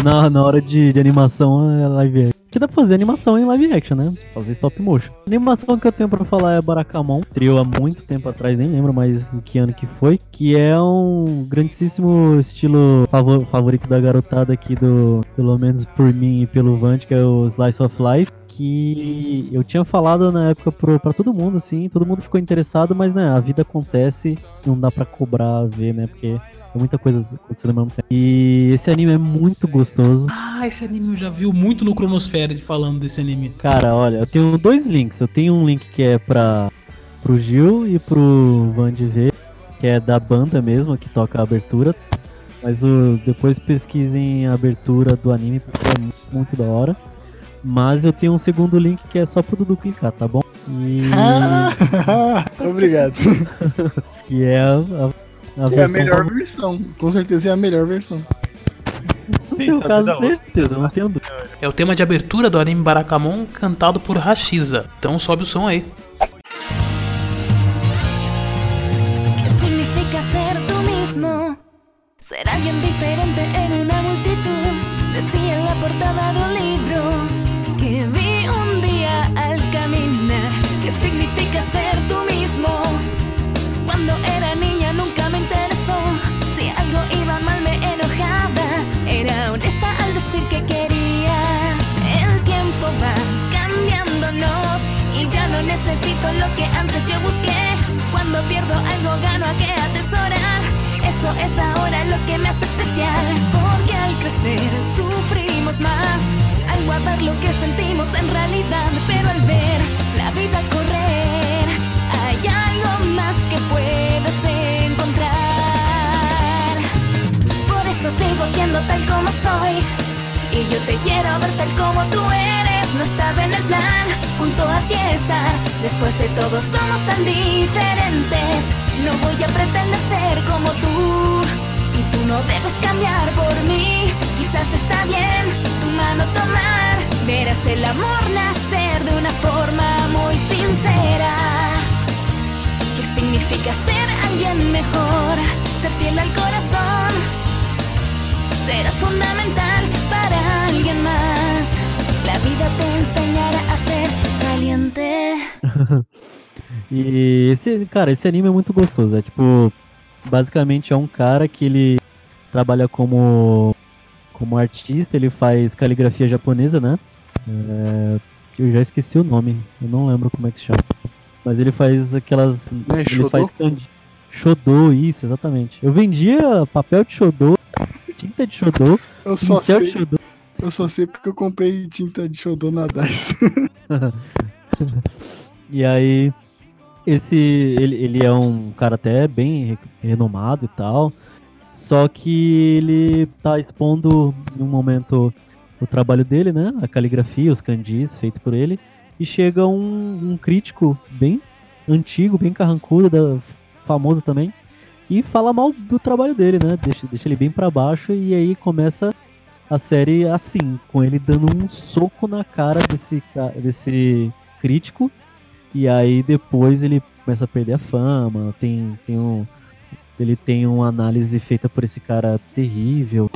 Na, na hora de, de animação é live action. Que dá pra fazer animação em live action, né? Fazer stop motion. A animação que eu tenho pra falar é Barakamon. Estreou há muito tempo atrás, nem lembro mais em que ano que foi. Que é um grandíssimo estilo favor, favorito da garotada aqui do... Pelo menos por mim e pelo Vant, que é o Slice of Life. Que eu tinha falado na época pro, pra todo mundo, assim. Todo mundo ficou interessado, mas né, a vida acontece. Não dá pra cobrar, ver, né? Porque... muita coisa acontecendo ao mesmo tempo. E esse anime é muito gostoso. Ah, esse anime eu já vi muito no Cronosfera falando desse anime. Cara, olha, eu tenho dois links. Eu tenho um link que é pra, pro Gil e pro Van de V, que é da banda mesmo, que toca a abertura. Mas o, depois pesquisem a abertura do anime, porque é muito, muito da hora. Mas eu tenho um segundo link que é só pro Dudu clicar, tá bom? E... Obrigado. Que é a... A é a melhor como... versão, com certeza é a melhor versão. No seu caso, com certeza, não tenho dúvida. É o tema de abertura do anime Barakamon, cantado por Hashiza. Então sobe o som aí. Que significa ser tu mismo? Ser alguien diferente en una multitud. Decía en la portada do livro que vi um dia al caminar. Que significa ser tu mismo? Quando era niña nunca me interesó. Se algo iba mal me enojaba. Era honesta al decir que quería. El tiempo va cambiándonos y ya no necesito lo que antes yo busqué. Cuando pierdo algo gano a que atesorar. Eso es ahora lo que me hace especial. Porque al crecer sufrimos más, al guardar lo que sentimos en realidad. Pero al ver la vida correr, hay algo más que puedes encontrar. Por eso sigo siendo tal como soy, y yo te quiero ver tal como tú eres. No estaba en el plan, junto a ti estar. Después de todo somos tan diferentes. No voy a pretender ser como tú, y tú no debes cambiar por mí. Quizás está bien tu mano tomar. Verás el amor nacer de una forma muy sincera. Que significa ser alguien mejor, ser fiel al corazón. Serás fundamental para alguien más. La vida te enseñará a ser valiente. E esse, cara, esse anime é muito gostoso. É tipo, basicamente é um cara que ele trabalha como, como artista, ele faz caligrafia japonesa, né? É, eu já esqueci o nome, eu não lembro como é que chama. Mas ele faz aquelas... É, ele Shodô? Faz candy. Shodô, isso, exatamente. Eu vendia papel de Shodô, tinta de Shodô, eu só pincel sei, de Shodô. Eu só sei porque eu comprei tinta de Shodô na Dice. E aí, esse ele, ele é um cara até bem renomado e tal, só que ele tá expondo, num momento, o trabalho dele, né? A caligrafia, os kanjis feito por ele. E chega um, um crítico bem antigo, bem carrancudo, da, famoso também, e fala mal do trabalho dele, né? Deixa, deixa ele bem pra baixo, e aí começa a série assim, com ele dando um soco na cara desse, desse crítico, e aí depois ele começa a perder a fama, tem, tem um, ele tem uma análise feita por esse cara terrível,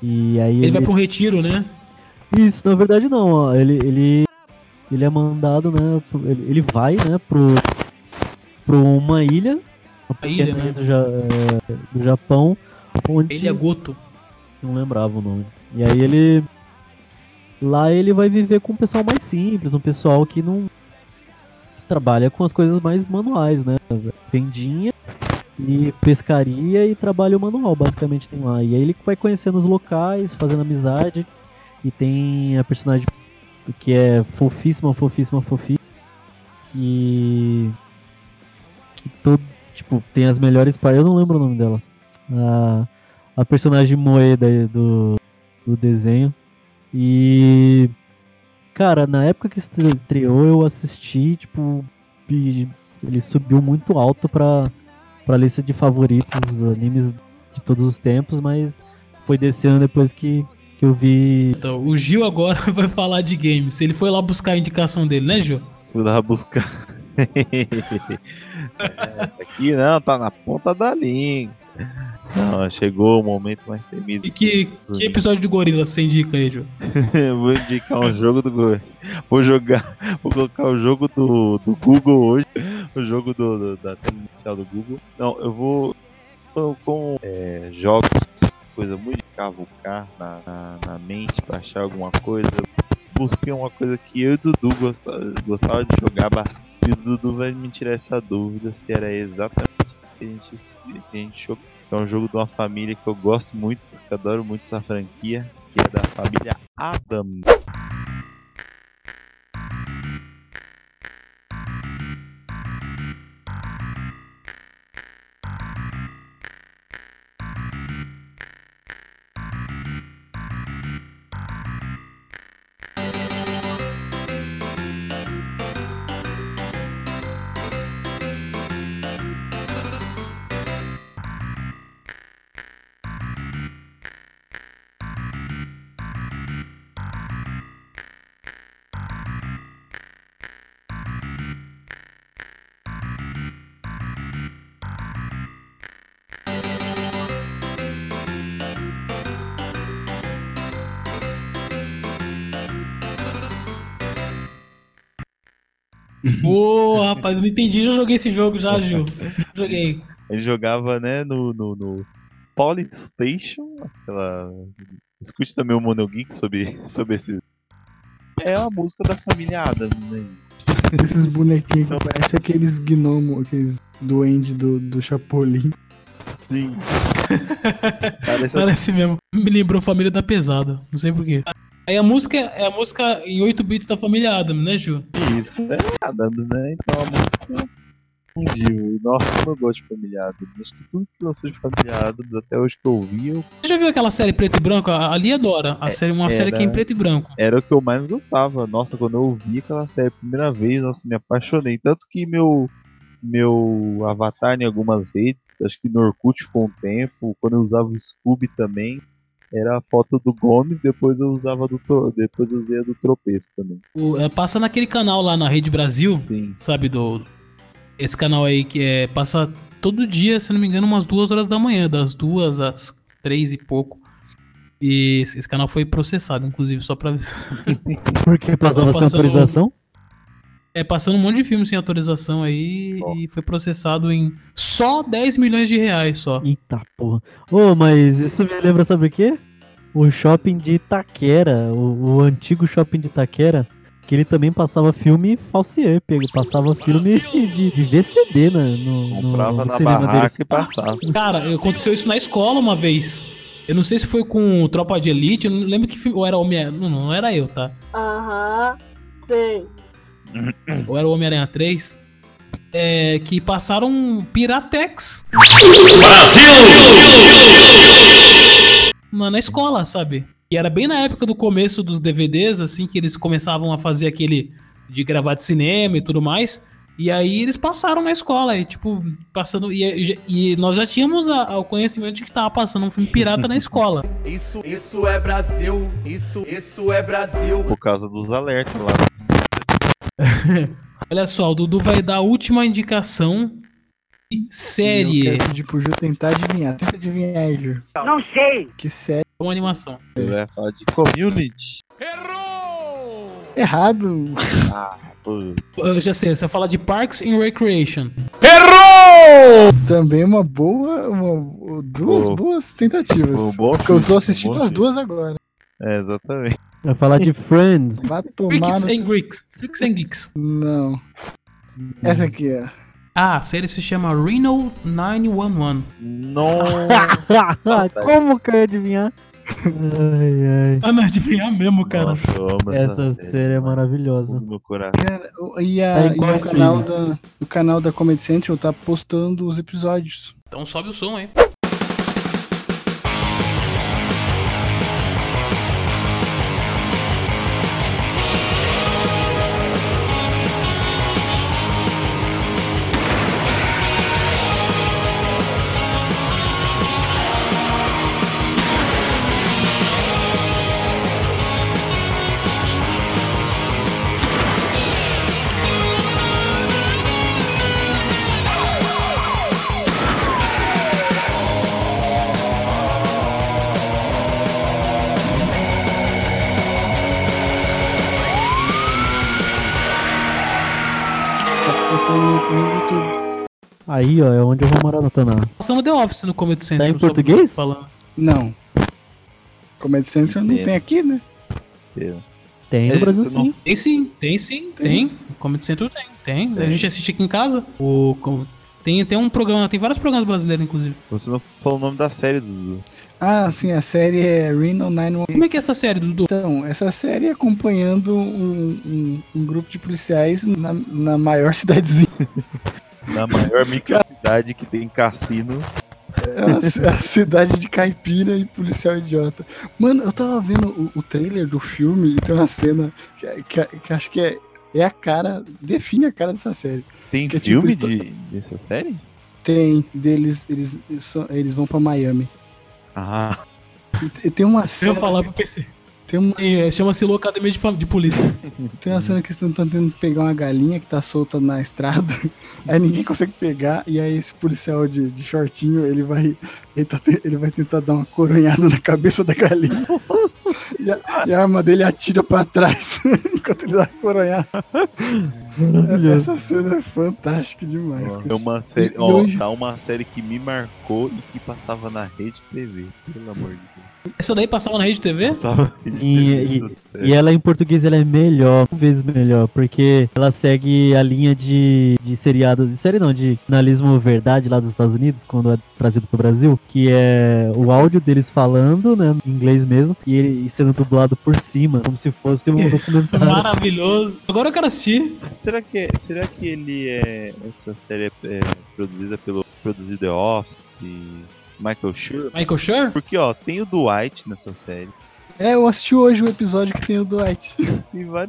e aí... Ele, ele... vai pra um retiro, né? Isso, na verdade não, ó, ele... ele... Ele é mandado, né, pro, ele vai, né, pro, pro uma ilha, uma pequena ilha, né? do, ja, é, do Japão, onde... Ilha Goto. Não lembrava o nome. E aí ele... Lá ele vai viver com um pessoal mais simples, um pessoal que não... Que trabalha com as coisas mais manuais, né? Vendinha e pescaria e trabalho manual, basicamente, tem lá. E aí ele vai conhecendo os locais, fazendo amizade, e tem a personagem... que é fofíssima, fofíssima, fofíssima, que, que todo, tipo, tem as melhores partes, eu não lembro o nome dela, a, a personagem Moeda do, do desenho, e, cara, na época que estreou eu assisti, tipo, ele subiu muito alto pra, pra lista de favoritos, animes de todos os tempos, mas foi descendo depois que... que eu vi... Então, o Gil agora vai falar de games. Ele foi lá buscar a indicação dele, né, Gil? Fui lá buscar. É, aqui não, tá na ponta da língua. Não, chegou o momento mais temido. E que, que episódio de Gorillaz você indica aí, Gil? Vou indicar um jogo do Gorillaz. Vou jogar... Vou colocar o jogo do, do Google hoje. O jogo do, do, da tela inicial do Google. Não, eu vou... Com é, jogos... coisa muito de cavucar na, na, na mente pra achar alguma coisa. Busquei uma coisa que eu e o Dudu gostava, gostava de jogar bastante. E o Dudu vai me tirar essa dúvida se era exatamente o que a gente, que a gente jogou. É um jogo de uma família que eu gosto muito, que adoro muito essa franquia, que é da família Adam. Pô, rapaz, não entendi, já joguei esse jogo já, Gil. Joguei. Ele jogava, né, no, no, no Polystation, aquela... Escute também o Mono Geek sobre, sobre esse... É uma música da família Adam, né? Esses bonequinhos que parecem aqueles gnomos, aqueles duendes do, do Chapolin. Sim. Parece, Parece mesmo. Me lembrou Família da Pesada, não sei porquê. Aí a música é a música em oito bits da família Adam, né, Ju? Isso, é Adam, né? Então a música fundiu. Nossa, como eu gosto de família Adam. Acho que tudo que lançou de família Adam, até hoje que eu ouvi... Eu... Você já viu aquela série preto e branco? A Lia adora. A é, série, uma era, série que é em preto e branco. Era o que eu mais gostava. Nossa, quando eu ouvi aquela série a primeira vez, nossa, me apaixonei. Tanto que meu, meu avatar em algumas redes, acho que no Orkut com o tempo, quando eu usava o Scooby também... Era a foto do Gomes, depois eu usava do tro... depois eu usei a do Tropeço também. O, é, passa naquele canal lá na Rede Brasil, sim. Sabe, do esse canal aí que é, passa todo dia, se não me engano, umas duas horas da manhã, das duas às três e pouco. E esse, esse canal foi processado, inclusive, só pra... Por que passava sem autorização? É, passando um monte de filme sem autorização aí, oh. E foi processado em só dez milhões de reais só. Eita porra. Ô, oh, mas isso me lembra sabe o quê? O shopping de Itaquera, o, o antigo shopping de Itaquera, que ele também passava filme falsiê, passava filme de, de V C D, né? No, comprava no na barraca e passava. Cara, aconteceu isso na escola uma vez. Eu não sei se foi com Tropa de Elite, eu não lembro que filme, ou era Homem-Aranha, não, não era eu, tá? Aham, uh-huh, sei. Ou era o Homem-Aranha três, é, que passaram Piratex. Brasil! Na, na escola, sabe? E era bem na época do começo dos D V Ds, assim, que eles começavam a fazer aquele de gravar de cinema e tudo mais. E aí eles passaram na escola, e tipo, passando. E, e nós já tínhamos a, a, o conhecimento de que tava passando um filme pirata na escola. Isso, isso é Brasil! Isso, isso é Brasil! Por causa dos alertas lá. Olha só, o Dudu vai dar a última indicação. Série. Eu quero pedir pro Ju tentar adivinhar. Tenta adivinhar aí, Ju. Não sei. Que série? Uma animação. É. Vai falar de Community. Errou! Errado. Ah, pô. Eu já sei, você fala de Parks and Recreation. Errou! Também uma boa... Uma, duas pô. boas tentativas. Pô, porque eu tô assistindo pô, as duas agora. É, exatamente. Vai falar de Friends. Vai tomar Freaks no... and Geeks. Freaks and Geeks. Não. Hum. Essa aqui é... Ah, a série se chama Reno nove um um. Nossa! Como que eu ia adivinhar? Ai, ai. Ah, não, adivinhar mesmo, cara. Nossa, essa série é maravilhosa. Meu coração. Cara, e a, é e o, canal da, o canal da Comedy Central tá postando os episódios. Então sobe o som aí. Aí, ó, é onde eu vou maratonar. Passando The Office no Comedy Central. Tá em português? Não. Comedy Central não tem aqui, né? Tem no Brasil sim. Tem sim, tem sim, tem. O Comedy Central tem, tem. tem. A gente assiste aqui em casa. O... Tem até um programa, tem vários programas brasileiros, inclusive. Você não falou o nome da série, Dudu. Ah, sim, a série é Reno nove um um. Como é que é essa série, Dudu? Então, essa série é acompanhando um, um, um grupo de policiais na, na maior cidadezinha. Na maior microcidade que tem cassino. É a, a cidade de caipira e policial idiota. Mano, eu tava vendo o, o trailer do filme e tem uma cena que, que, que acho que é, é a cara, define a cara dessa série. Tem que filme é tipo, de, dessa série? Tem, deles, eles, eles, eles vão pra Miami. Ah. E, e tem uma cena... Eu ia falar pro P C. Tem uma... é, chama-se Locademia de, fam... de Polícia. Tem uma cena que eles estão tentando pegar uma galinha que tá solta na estrada, aí ninguém consegue pegar, e aí esse policial de, de shortinho, ele vai ele, tá te... ele vai tentar dar uma coronhada na cabeça da galinha. E a, e a arma dele atira pra trás enquanto ele dá a coronhada. Essa cena é fantástica demais. Ó, é uma série, ó, hoje... tá uma série que me marcou e que passava na Rede T V, pelo amor de Deus. Essa daí passava na Rede T V? Passava na Rede e, T V. E, e ela em português ela é melhor, uma vez melhor, porque ela segue a linha de, de seriado, de série não, de jornalismo verdade lá dos Estados Unidos, quando é trazido pro Brasil, que é o áudio deles falando, né, em inglês mesmo, e ele sendo dublado por cima, como se fosse um documentário. Maravilhoso. Agora eu quero assistir. Será que, será que ele é, essa série é produzida pelo produzido The Office e... Michael Schur? Michael Schur? Porque, ó, tem o Dwight nessa série. É, eu assisti hoje o um episódio que tem o Dwight.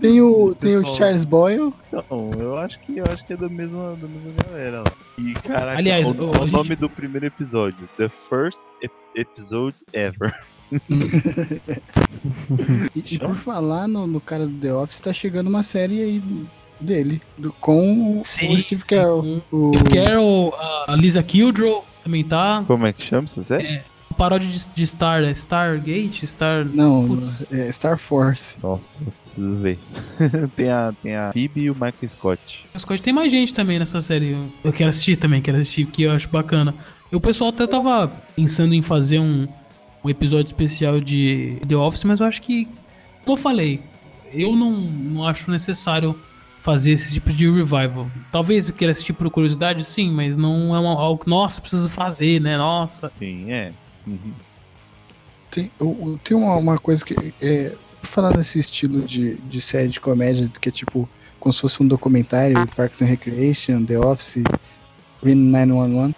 Tem o, tem o Charles Boyle. Não, eu acho que, eu acho que é da mesma, da mesma galera. Ó. E, caraca, aliás, o, o, o gente... nome do primeiro episódio. The First Episode Ever. e, e por falar no, no cara do The Office, tá chegando uma série aí... dele, do, com sim, o Steve Carell. O Steve Carell, a Lisa Kudrow também tá. Como é que chama essa série? É, paródia de, de Star, é Stargate? Star... Não, é Star Force. Nossa, preciso ver. Tem a, tem a Phoebe e o Michael Scott. O Scott tem mais gente também nessa série. Eu, eu quero assistir também, quero assistir, porque eu acho bacana. E o pessoal até tava pensando em fazer um, um episódio especial de The Office, mas eu acho que, como eu falei, eu não, não acho necessário fazer esse tipo de revival. Talvez eu queira assistir por curiosidade, sim, mas não é uma, algo que, nossa, precisa fazer, né? Nossa. Sim, é. Uhum. Tem, eu, tem uma, uma coisa que, é, falar nesse estilo de, de série de comédia, que é tipo, como se fosse um documentário, Parks and Recreation, The Office, Green nove um um,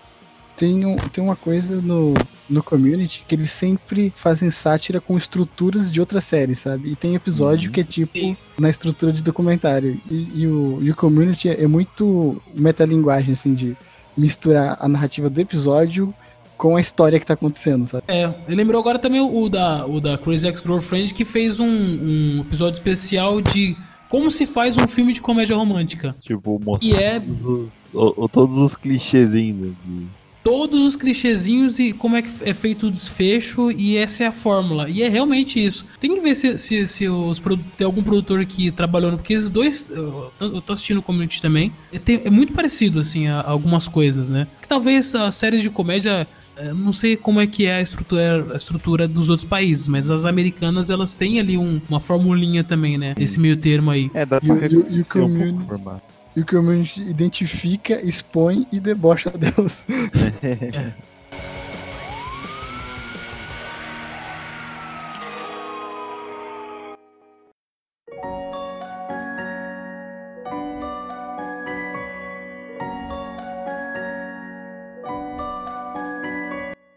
tem, um, tem uma coisa no, no Community que eles sempre fazem sátira com estruturas de outras séries, sabe? E tem episódio uhum. que é tipo sim. na estrutura de documentário. E, e, o, e o Community é muito metalinguagem, assim, de misturar a narrativa do episódio com a história que tá acontecendo, sabe? É, lembrou agora também o, o, da, o da Crazy Ex-Girlfriend, que fez um, um episódio especial de como se faz um filme de comédia romântica. Tipo, mostrando é... todos, todos os clichêzinhos de... todos os clichêzinhos e como é que é feito o desfecho, e essa é a fórmula. E é realmente isso. Tem que ver se, se, se os produ- tem algum produtor que trabalhou, porque esses dois, eu, eu tô assistindo o Community também, tem, é muito parecido, assim, a, a algumas coisas, né? Que talvez as séries de comédia, não sei como é que é a estrutura, a estrutura dos outros países, mas as americanas, elas têm ali um, uma formulinha também, né? Esse meio termo aí. É, dá pra reconhecer um pouco o formato. E o que o mundo identifica, expõe e debocha delas. É.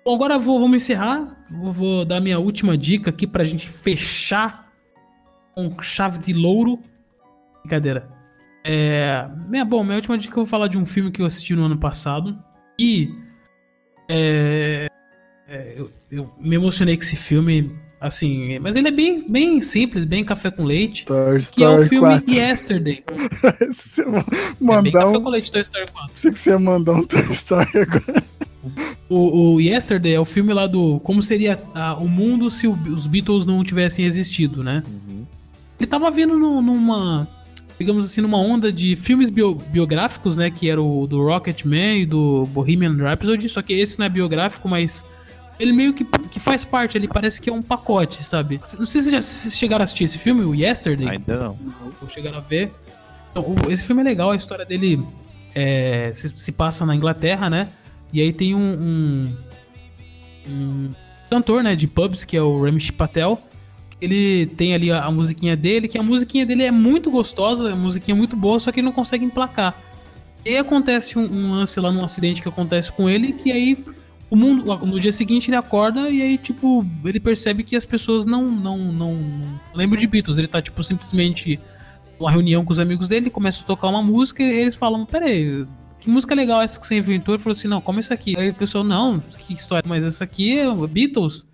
Bom, agora vou, vamos encerrar. Eu vou dar minha última dica aqui pra gente fechar com chave de louro. Brincadeira. É, bom, minha última dica que eu vou falar de um filme que eu assisti no ano passado. E é, é, eu, eu me emocionei com esse filme, assim, mas ele é bem, bem simples, bem café com leite. Toy Story que é o filme quatro. Yesterday. Você mandar é bem um... café com leite, Toy Story quatro. Pensei que você ia mandar um Toy Story agora. O, o Yesterday é o filme lá do como seria a, o mundo se o, os Beatles não tivessem existido, né? Uhum. Ele tava vindo no, numa... digamos assim, numa onda de filmes bio, biográficos, né, que era o do Rocketman e do Bohemian Rhapsody, só que esse não é biográfico, mas ele meio que, que faz parte, ele parece que é um pacote, sabe? Não sei se vocês já se chegaram a assistir esse filme, o Yesterday. Ainda não. Ou chegaram a ver. Então, esse filme é legal, a história dele é, se, se passa na Inglaterra, né, e aí tem um, um, um cantor, né, de pubs, que é o Ramesh Patel. Ele tem ali a, a musiquinha dele, que a musiquinha dele é muito gostosa, é uma musiquinha muito boa, só que ele não consegue emplacar. E aí acontece um, um lance lá, num acidente que acontece com ele, que aí o mundo, no dia seguinte ele acorda e aí, tipo, ele percebe que as pessoas não, não, não, não lembram de Beatles. Ele tá, tipo, simplesmente numa reunião com os amigos dele, começa a tocar uma música e eles falam, peraí, que música legal é essa que você inventou? Ele falou assim, não, como isso aqui? Aí o pessoal, não, que história, mas essa aqui é Beatles.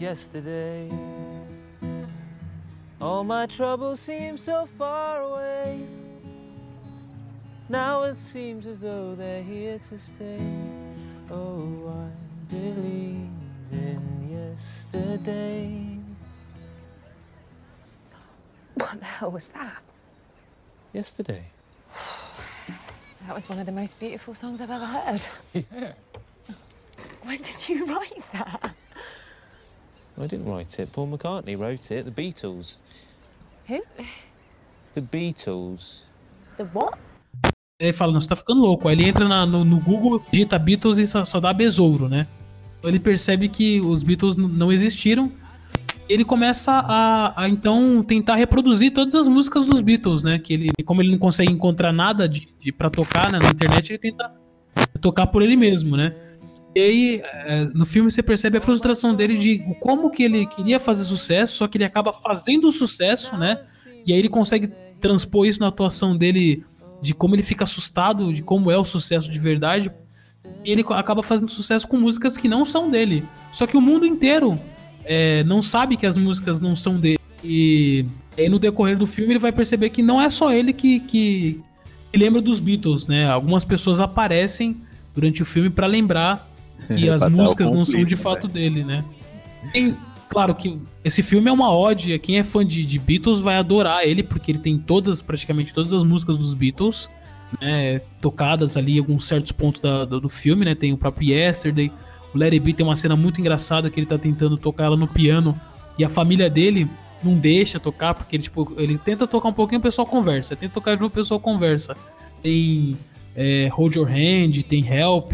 Yesterday, all my troubles seem so far away. Now it seems as though they're here to stay. Oh, I believe in yesterday. What the hell was that? Yesterday. That was one of the most beautiful songs I've ever heard. Yeah. When did you write that? I didn't write it. Paul McCartney wrote it. The Beatles. Who? The Beatles. The what? Ele fala, não, você tá ficando louco. Aí ele entra na, no, no Google, digita Beatles e só, só dá besouro, né? Ele percebe que os Beatles n- não existiram. Ele começa a, a, então, tentar reproduzir todas as músicas dos Beatles, né? Que ele, como ele não consegue encontrar nada de, de, pra tocar, né, na internet, ele tenta tocar por ele mesmo, né? E aí, no filme você percebe a frustração dele de como que ele queria fazer sucesso, só que ele acaba fazendo sucesso, né? E aí ele consegue transpor isso na atuação dele, de como ele fica assustado, de como é o sucesso de verdade. E ele acaba fazendo sucesso com músicas que não são dele. Só que o mundo inteiro é, não sabe que as músicas não são dele. E aí no decorrer do filme ele vai perceber que não é só ele que... que que lembra dos Beatles, né? Algumas pessoas aparecem durante o filme pra lembrar que as músicas não são de fato dele, né? Tem, claro que esse filme é uma ode, quem é fã de, de Beatles vai adorar ele, porque ele tem todas, praticamente todas as músicas dos Beatles, né, tocadas ali em alguns certos pontos da, do, do filme, né? Tem o próprio Yesterday, o Let It Be tem uma cena muito engraçada que ele tá tentando tocar ela no piano e a família dele não deixa tocar, porque ele, tipo, ele tenta tocar um pouquinho, o pessoal conversa, tenta tocar de novo, o pessoal conversa. Tem é, Hold Your Hand, tem Help.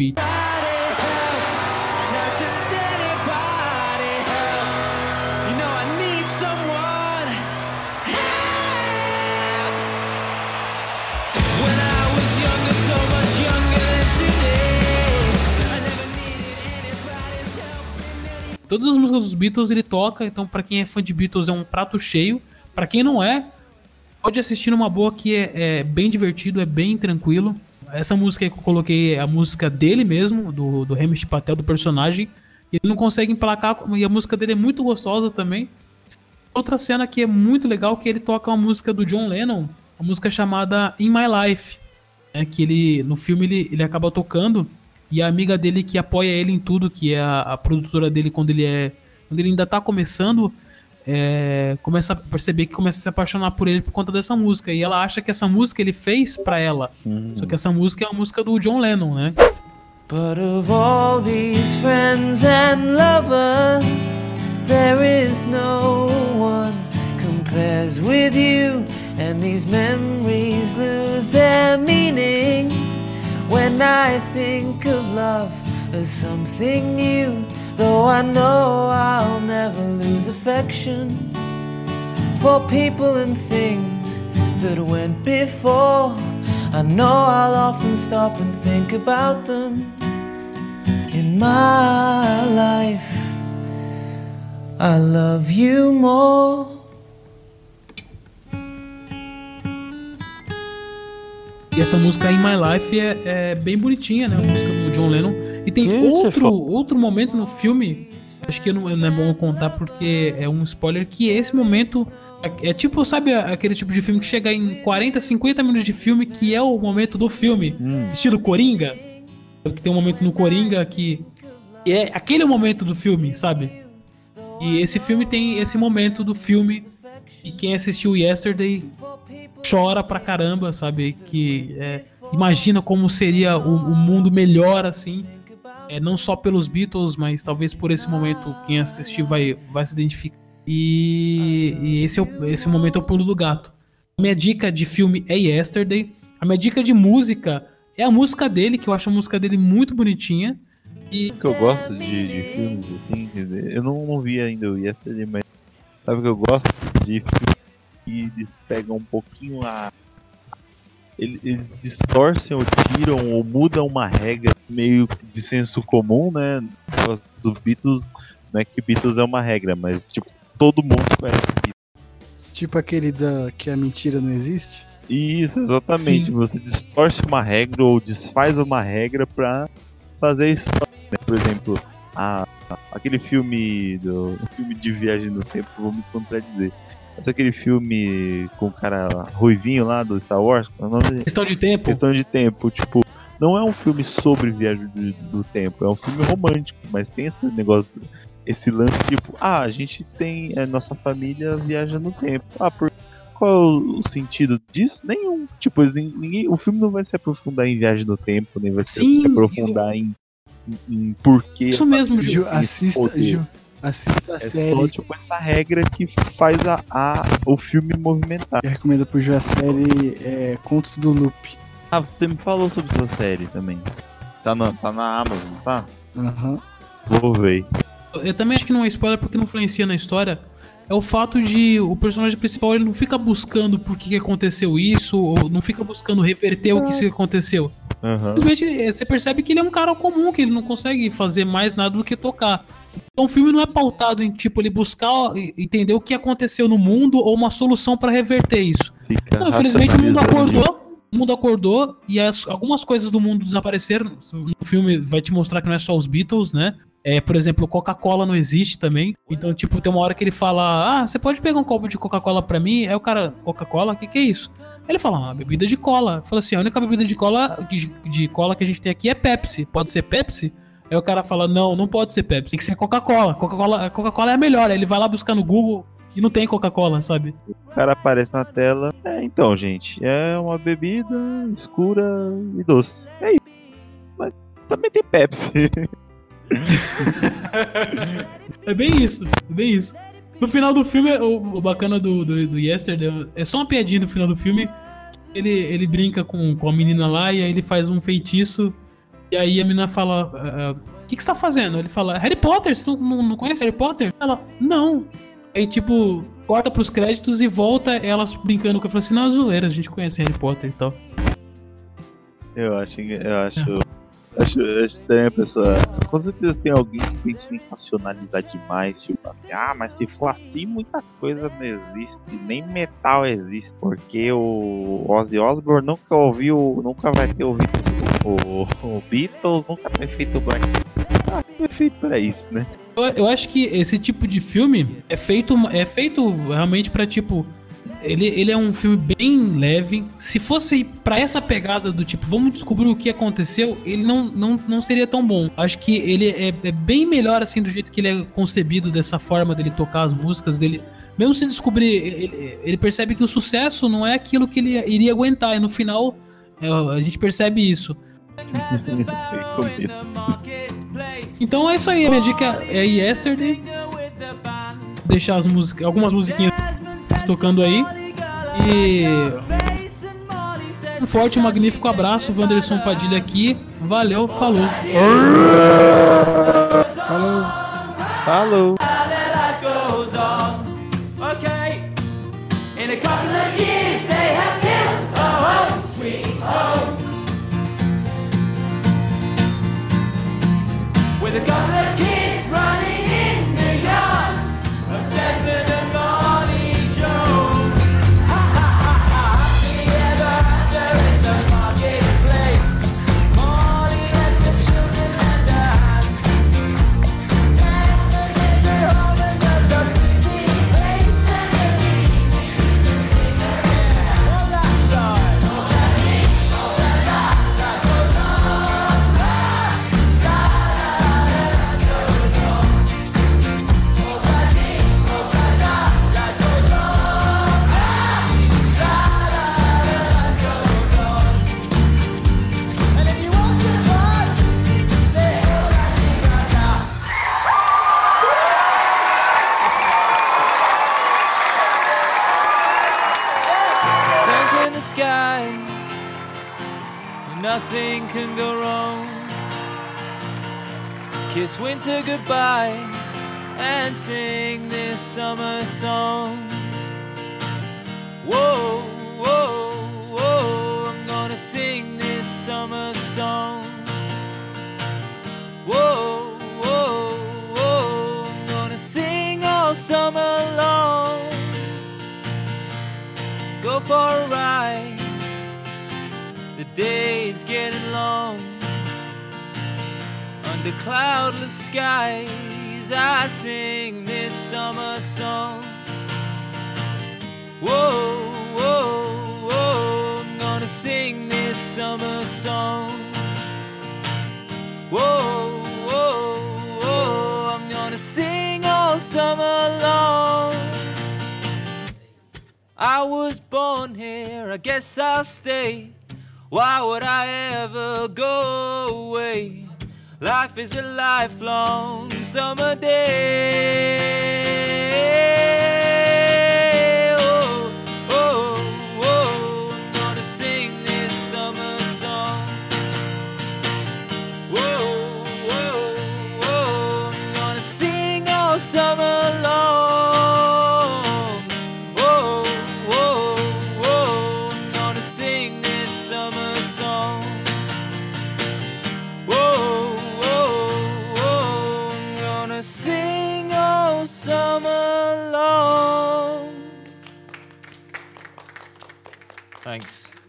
Todas as músicas dos Beatles ele toca, então pra quem é fã de Beatles é um prato cheio. Pra quem não é, pode assistir numa boa, que é, é bem divertido, é bem tranquilo. Essa música aí que eu coloquei é a música dele mesmo, do, do Hamish Patel, do personagem. Ele não consegue emplacar, e a música dele é muito gostosa também. Outra cena que é muito legal, que ele toca uma música do John Lennon, uma música chamada In My Life, né, que ele, no filme ele, ele acaba tocando. E a amiga dele que apoia ele em tudo, que é a, a produtora dele quando ele é quando ele ainda tá começando, é, começa a perceber que começa a se apaixonar por ele por conta dessa música. E ela acha que essa música ele fez pra ela. Hum. Só que essa música é a música do John Lennon, né? But of all these friends and lovers, there is no one compares with you, and these memories lose their meaning when I think of love as something new, though I know I'll never lose affection for people and things that went before. I know I'll often stop and think about them in my life. I love you more. E essa música In My Life é, é bem bonitinha, né? A música do John Lennon. E tem outro, outro momento no filme, acho que não, não é bom eu contar porque é um spoiler, que esse momento é, é tipo, sabe aquele tipo de filme que chega em quarenta, cinquenta minutos de filme, que é o momento do filme, hum. estilo Coringa, que tem um momento no Coringa que é aquele momento do filme, sabe? E esse filme tem esse momento do filme, e quem assistiu Yesterday chora pra caramba, sabe? Que é, imagina como seria o, o mundo melhor, assim. É, não só pelos Beatles, mas talvez por esse momento quem assistir vai, vai se identificar. E, e esse, é o, esse momento é o pulo do gato. A minha dica de filme é Yesterday. A minha dica de música é a música dele, que eu acho a música dele muito bonitinha. E... O que eu gosto de, de filmes, assim, quer dizer, eu não, não vi ainda o Yesterday, mas sabe que eu gosto de filmes? E eles pegam um pouquinho a... Eles, eles distorcem ou tiram ou mudam uma regra meio de senso comum, né? Do Beatles, não é que Beatles é uma regra, mas tipo, todo mundo parece Beatles. Tipo aquele da que a mentira não existe? Isso, exatamente. Sim. Você distorce uma regra ou desfaz uma regra pra fazer a história, né? Por exemplo, a... aquele filme, do... o filme de viagem no tempo, vou me contradizer. Esse é aquele filme com o cara ruivinho lá do Star Wars. É o nome? Questão de Tempo. Questão de Tempo. Tipo, não é um filme sobre viagem do, do tempo. É um filme romântico, mas tem esse negócio, esse lance tipo, ah, a gente tem, a nossa família viaja no tempo. Ah, por, qual é o, o sentido disso? Nenhum. Tipo, ninguém, o filme não vai se aprofundar em viagem no tempo, nem vai se, Sim, se aprofundar eu... em, em, em porquê. Isso mesmo, Ju. Assista, Ju. Assista a é série. Só, tipo, essa regra que faz a, a, o filme movimentar. Eu recomendo pro Ju a série é, Contos do Loop. Ah, você me falou sobre essa série também. Tá na, tá na Amazon, tá? Aham. Uhum. Vou ver. Eu também acho que não é spoiler porque não influencia na história. É o fato de o personagem principal, ele não fica buscando por que aconteceu isso, ou não fica buscando reverter o que aconteceu. Uhum. Simplesmente você percebe que ele é um cara comum, que ele não consegue fazer mais nada do que tocar. Então o filme não é pautado em, tipo, ele buscar entender o que aconteceu no mundo ou uma solução pra reverter isso. Fica não, infelizmente o mundo acordou, o mundo acordou e as, algumas coisas do mundo desapareceram. O filme vai te mostrar que não é só os Beatles, né? É, por exemplo, Coca-Cola não existe também. Então, tipo, tem uma hora que ele fala: ah, você pode pegar um copo de Coca-Cola pra mim? Aí o cara, Coca-Cola? O que que é isso? Aí ele fala: ah, uma bebida de cola. Fala assim: a única bebida de cola, de, de cola que a gente tem aqui é Pepsi. Pode ser Pepsi? Aí o cara fala: não, não pode ser Pepsi. Tem que ser Coca-Cola. Coca-Cola, Coca-Cola é a melhor. Aí ele vai lá buscar no Google e não tem Coca-Cola, sabe? O cara aparece na tela. É, então, gente, é uma bebida escura e doce. É isso. Mas também tem Pepsi. É bem isso, é bem isso. No final do filme, o, o bacana do, do, do Yesterday, é só uma piadinha no final do filme. Ele, ele brinca com, com a menina lá e aí ele faz um feitiço. E aí a menina fala: o que, que você tá fazendo? Ele fala: Harry Potter, você não, não, não conhece Harry Potter? Ela: não. Aí tipo, corta pros créditos e volta elas brincando com ele. Fala assim: não, é zoeira, a gente conhece Harry Potter e tal. Eu acho, eu acho... É. Acho estranho, pessoal. Com certeza tem alguém que pensa em racionalizar demais, tipo assim, ah, mas se for assim, muita coisa não existe, nem metal existe, porque o Ozzy Osbourne nunca ouviu, nunca vai ter ouvido o, o Beatles, nunca vai ter feito o Black Sabbath. Ah, que foi feito pra isso, né? Eu, eu acho que esse tipo de filme é feito, é feito realmente pra, tipo... Ele, ele é um filme bem leve. Se fosse pra essa pegada do tipo, vamos descobrir o que aconteceu, ele não, não, não seria tão bom. Acho que ele é, é bem melhor, assim, do jeito que ele é concebido, dessa forma dele tocar as músicas dele. Mesmo se descobrir, ele, ele percebe que o sucesso não é aquilo que ele iria aguentar. E no final, é, a gente percebe isso. Então é isso aí. A minha dica é Yesterday. Deixar as músicas, algumas musiquinhas tocando aí. E um forte e magnífico abraço. Vanderson Padilha aqui. Valeu, falou. Falou. Falou. Nothing can go wrong. Kiss winter goodbye and sing this summer song. Whoa, whoa, whoa, I'm gonna sing this summer song. Whoa, whoa, whoa, I'm gonna sing all summer long. Go for a ride. The day's getting long. Under cloudless skies I sing this summer song. Whoa, whoa, whoa, I'm gonna sing this summer song. Whoa, whoa, whoa, I'm gonna sing all summer long. I was born here, I guess I'll stay. Why would I ever go away? Life is a lifelong summer day. Oh, oh, oh, I'm gonna sing this summer song. Whoa, whoa, whoa, I'm gonna sing all summer long. Thanks.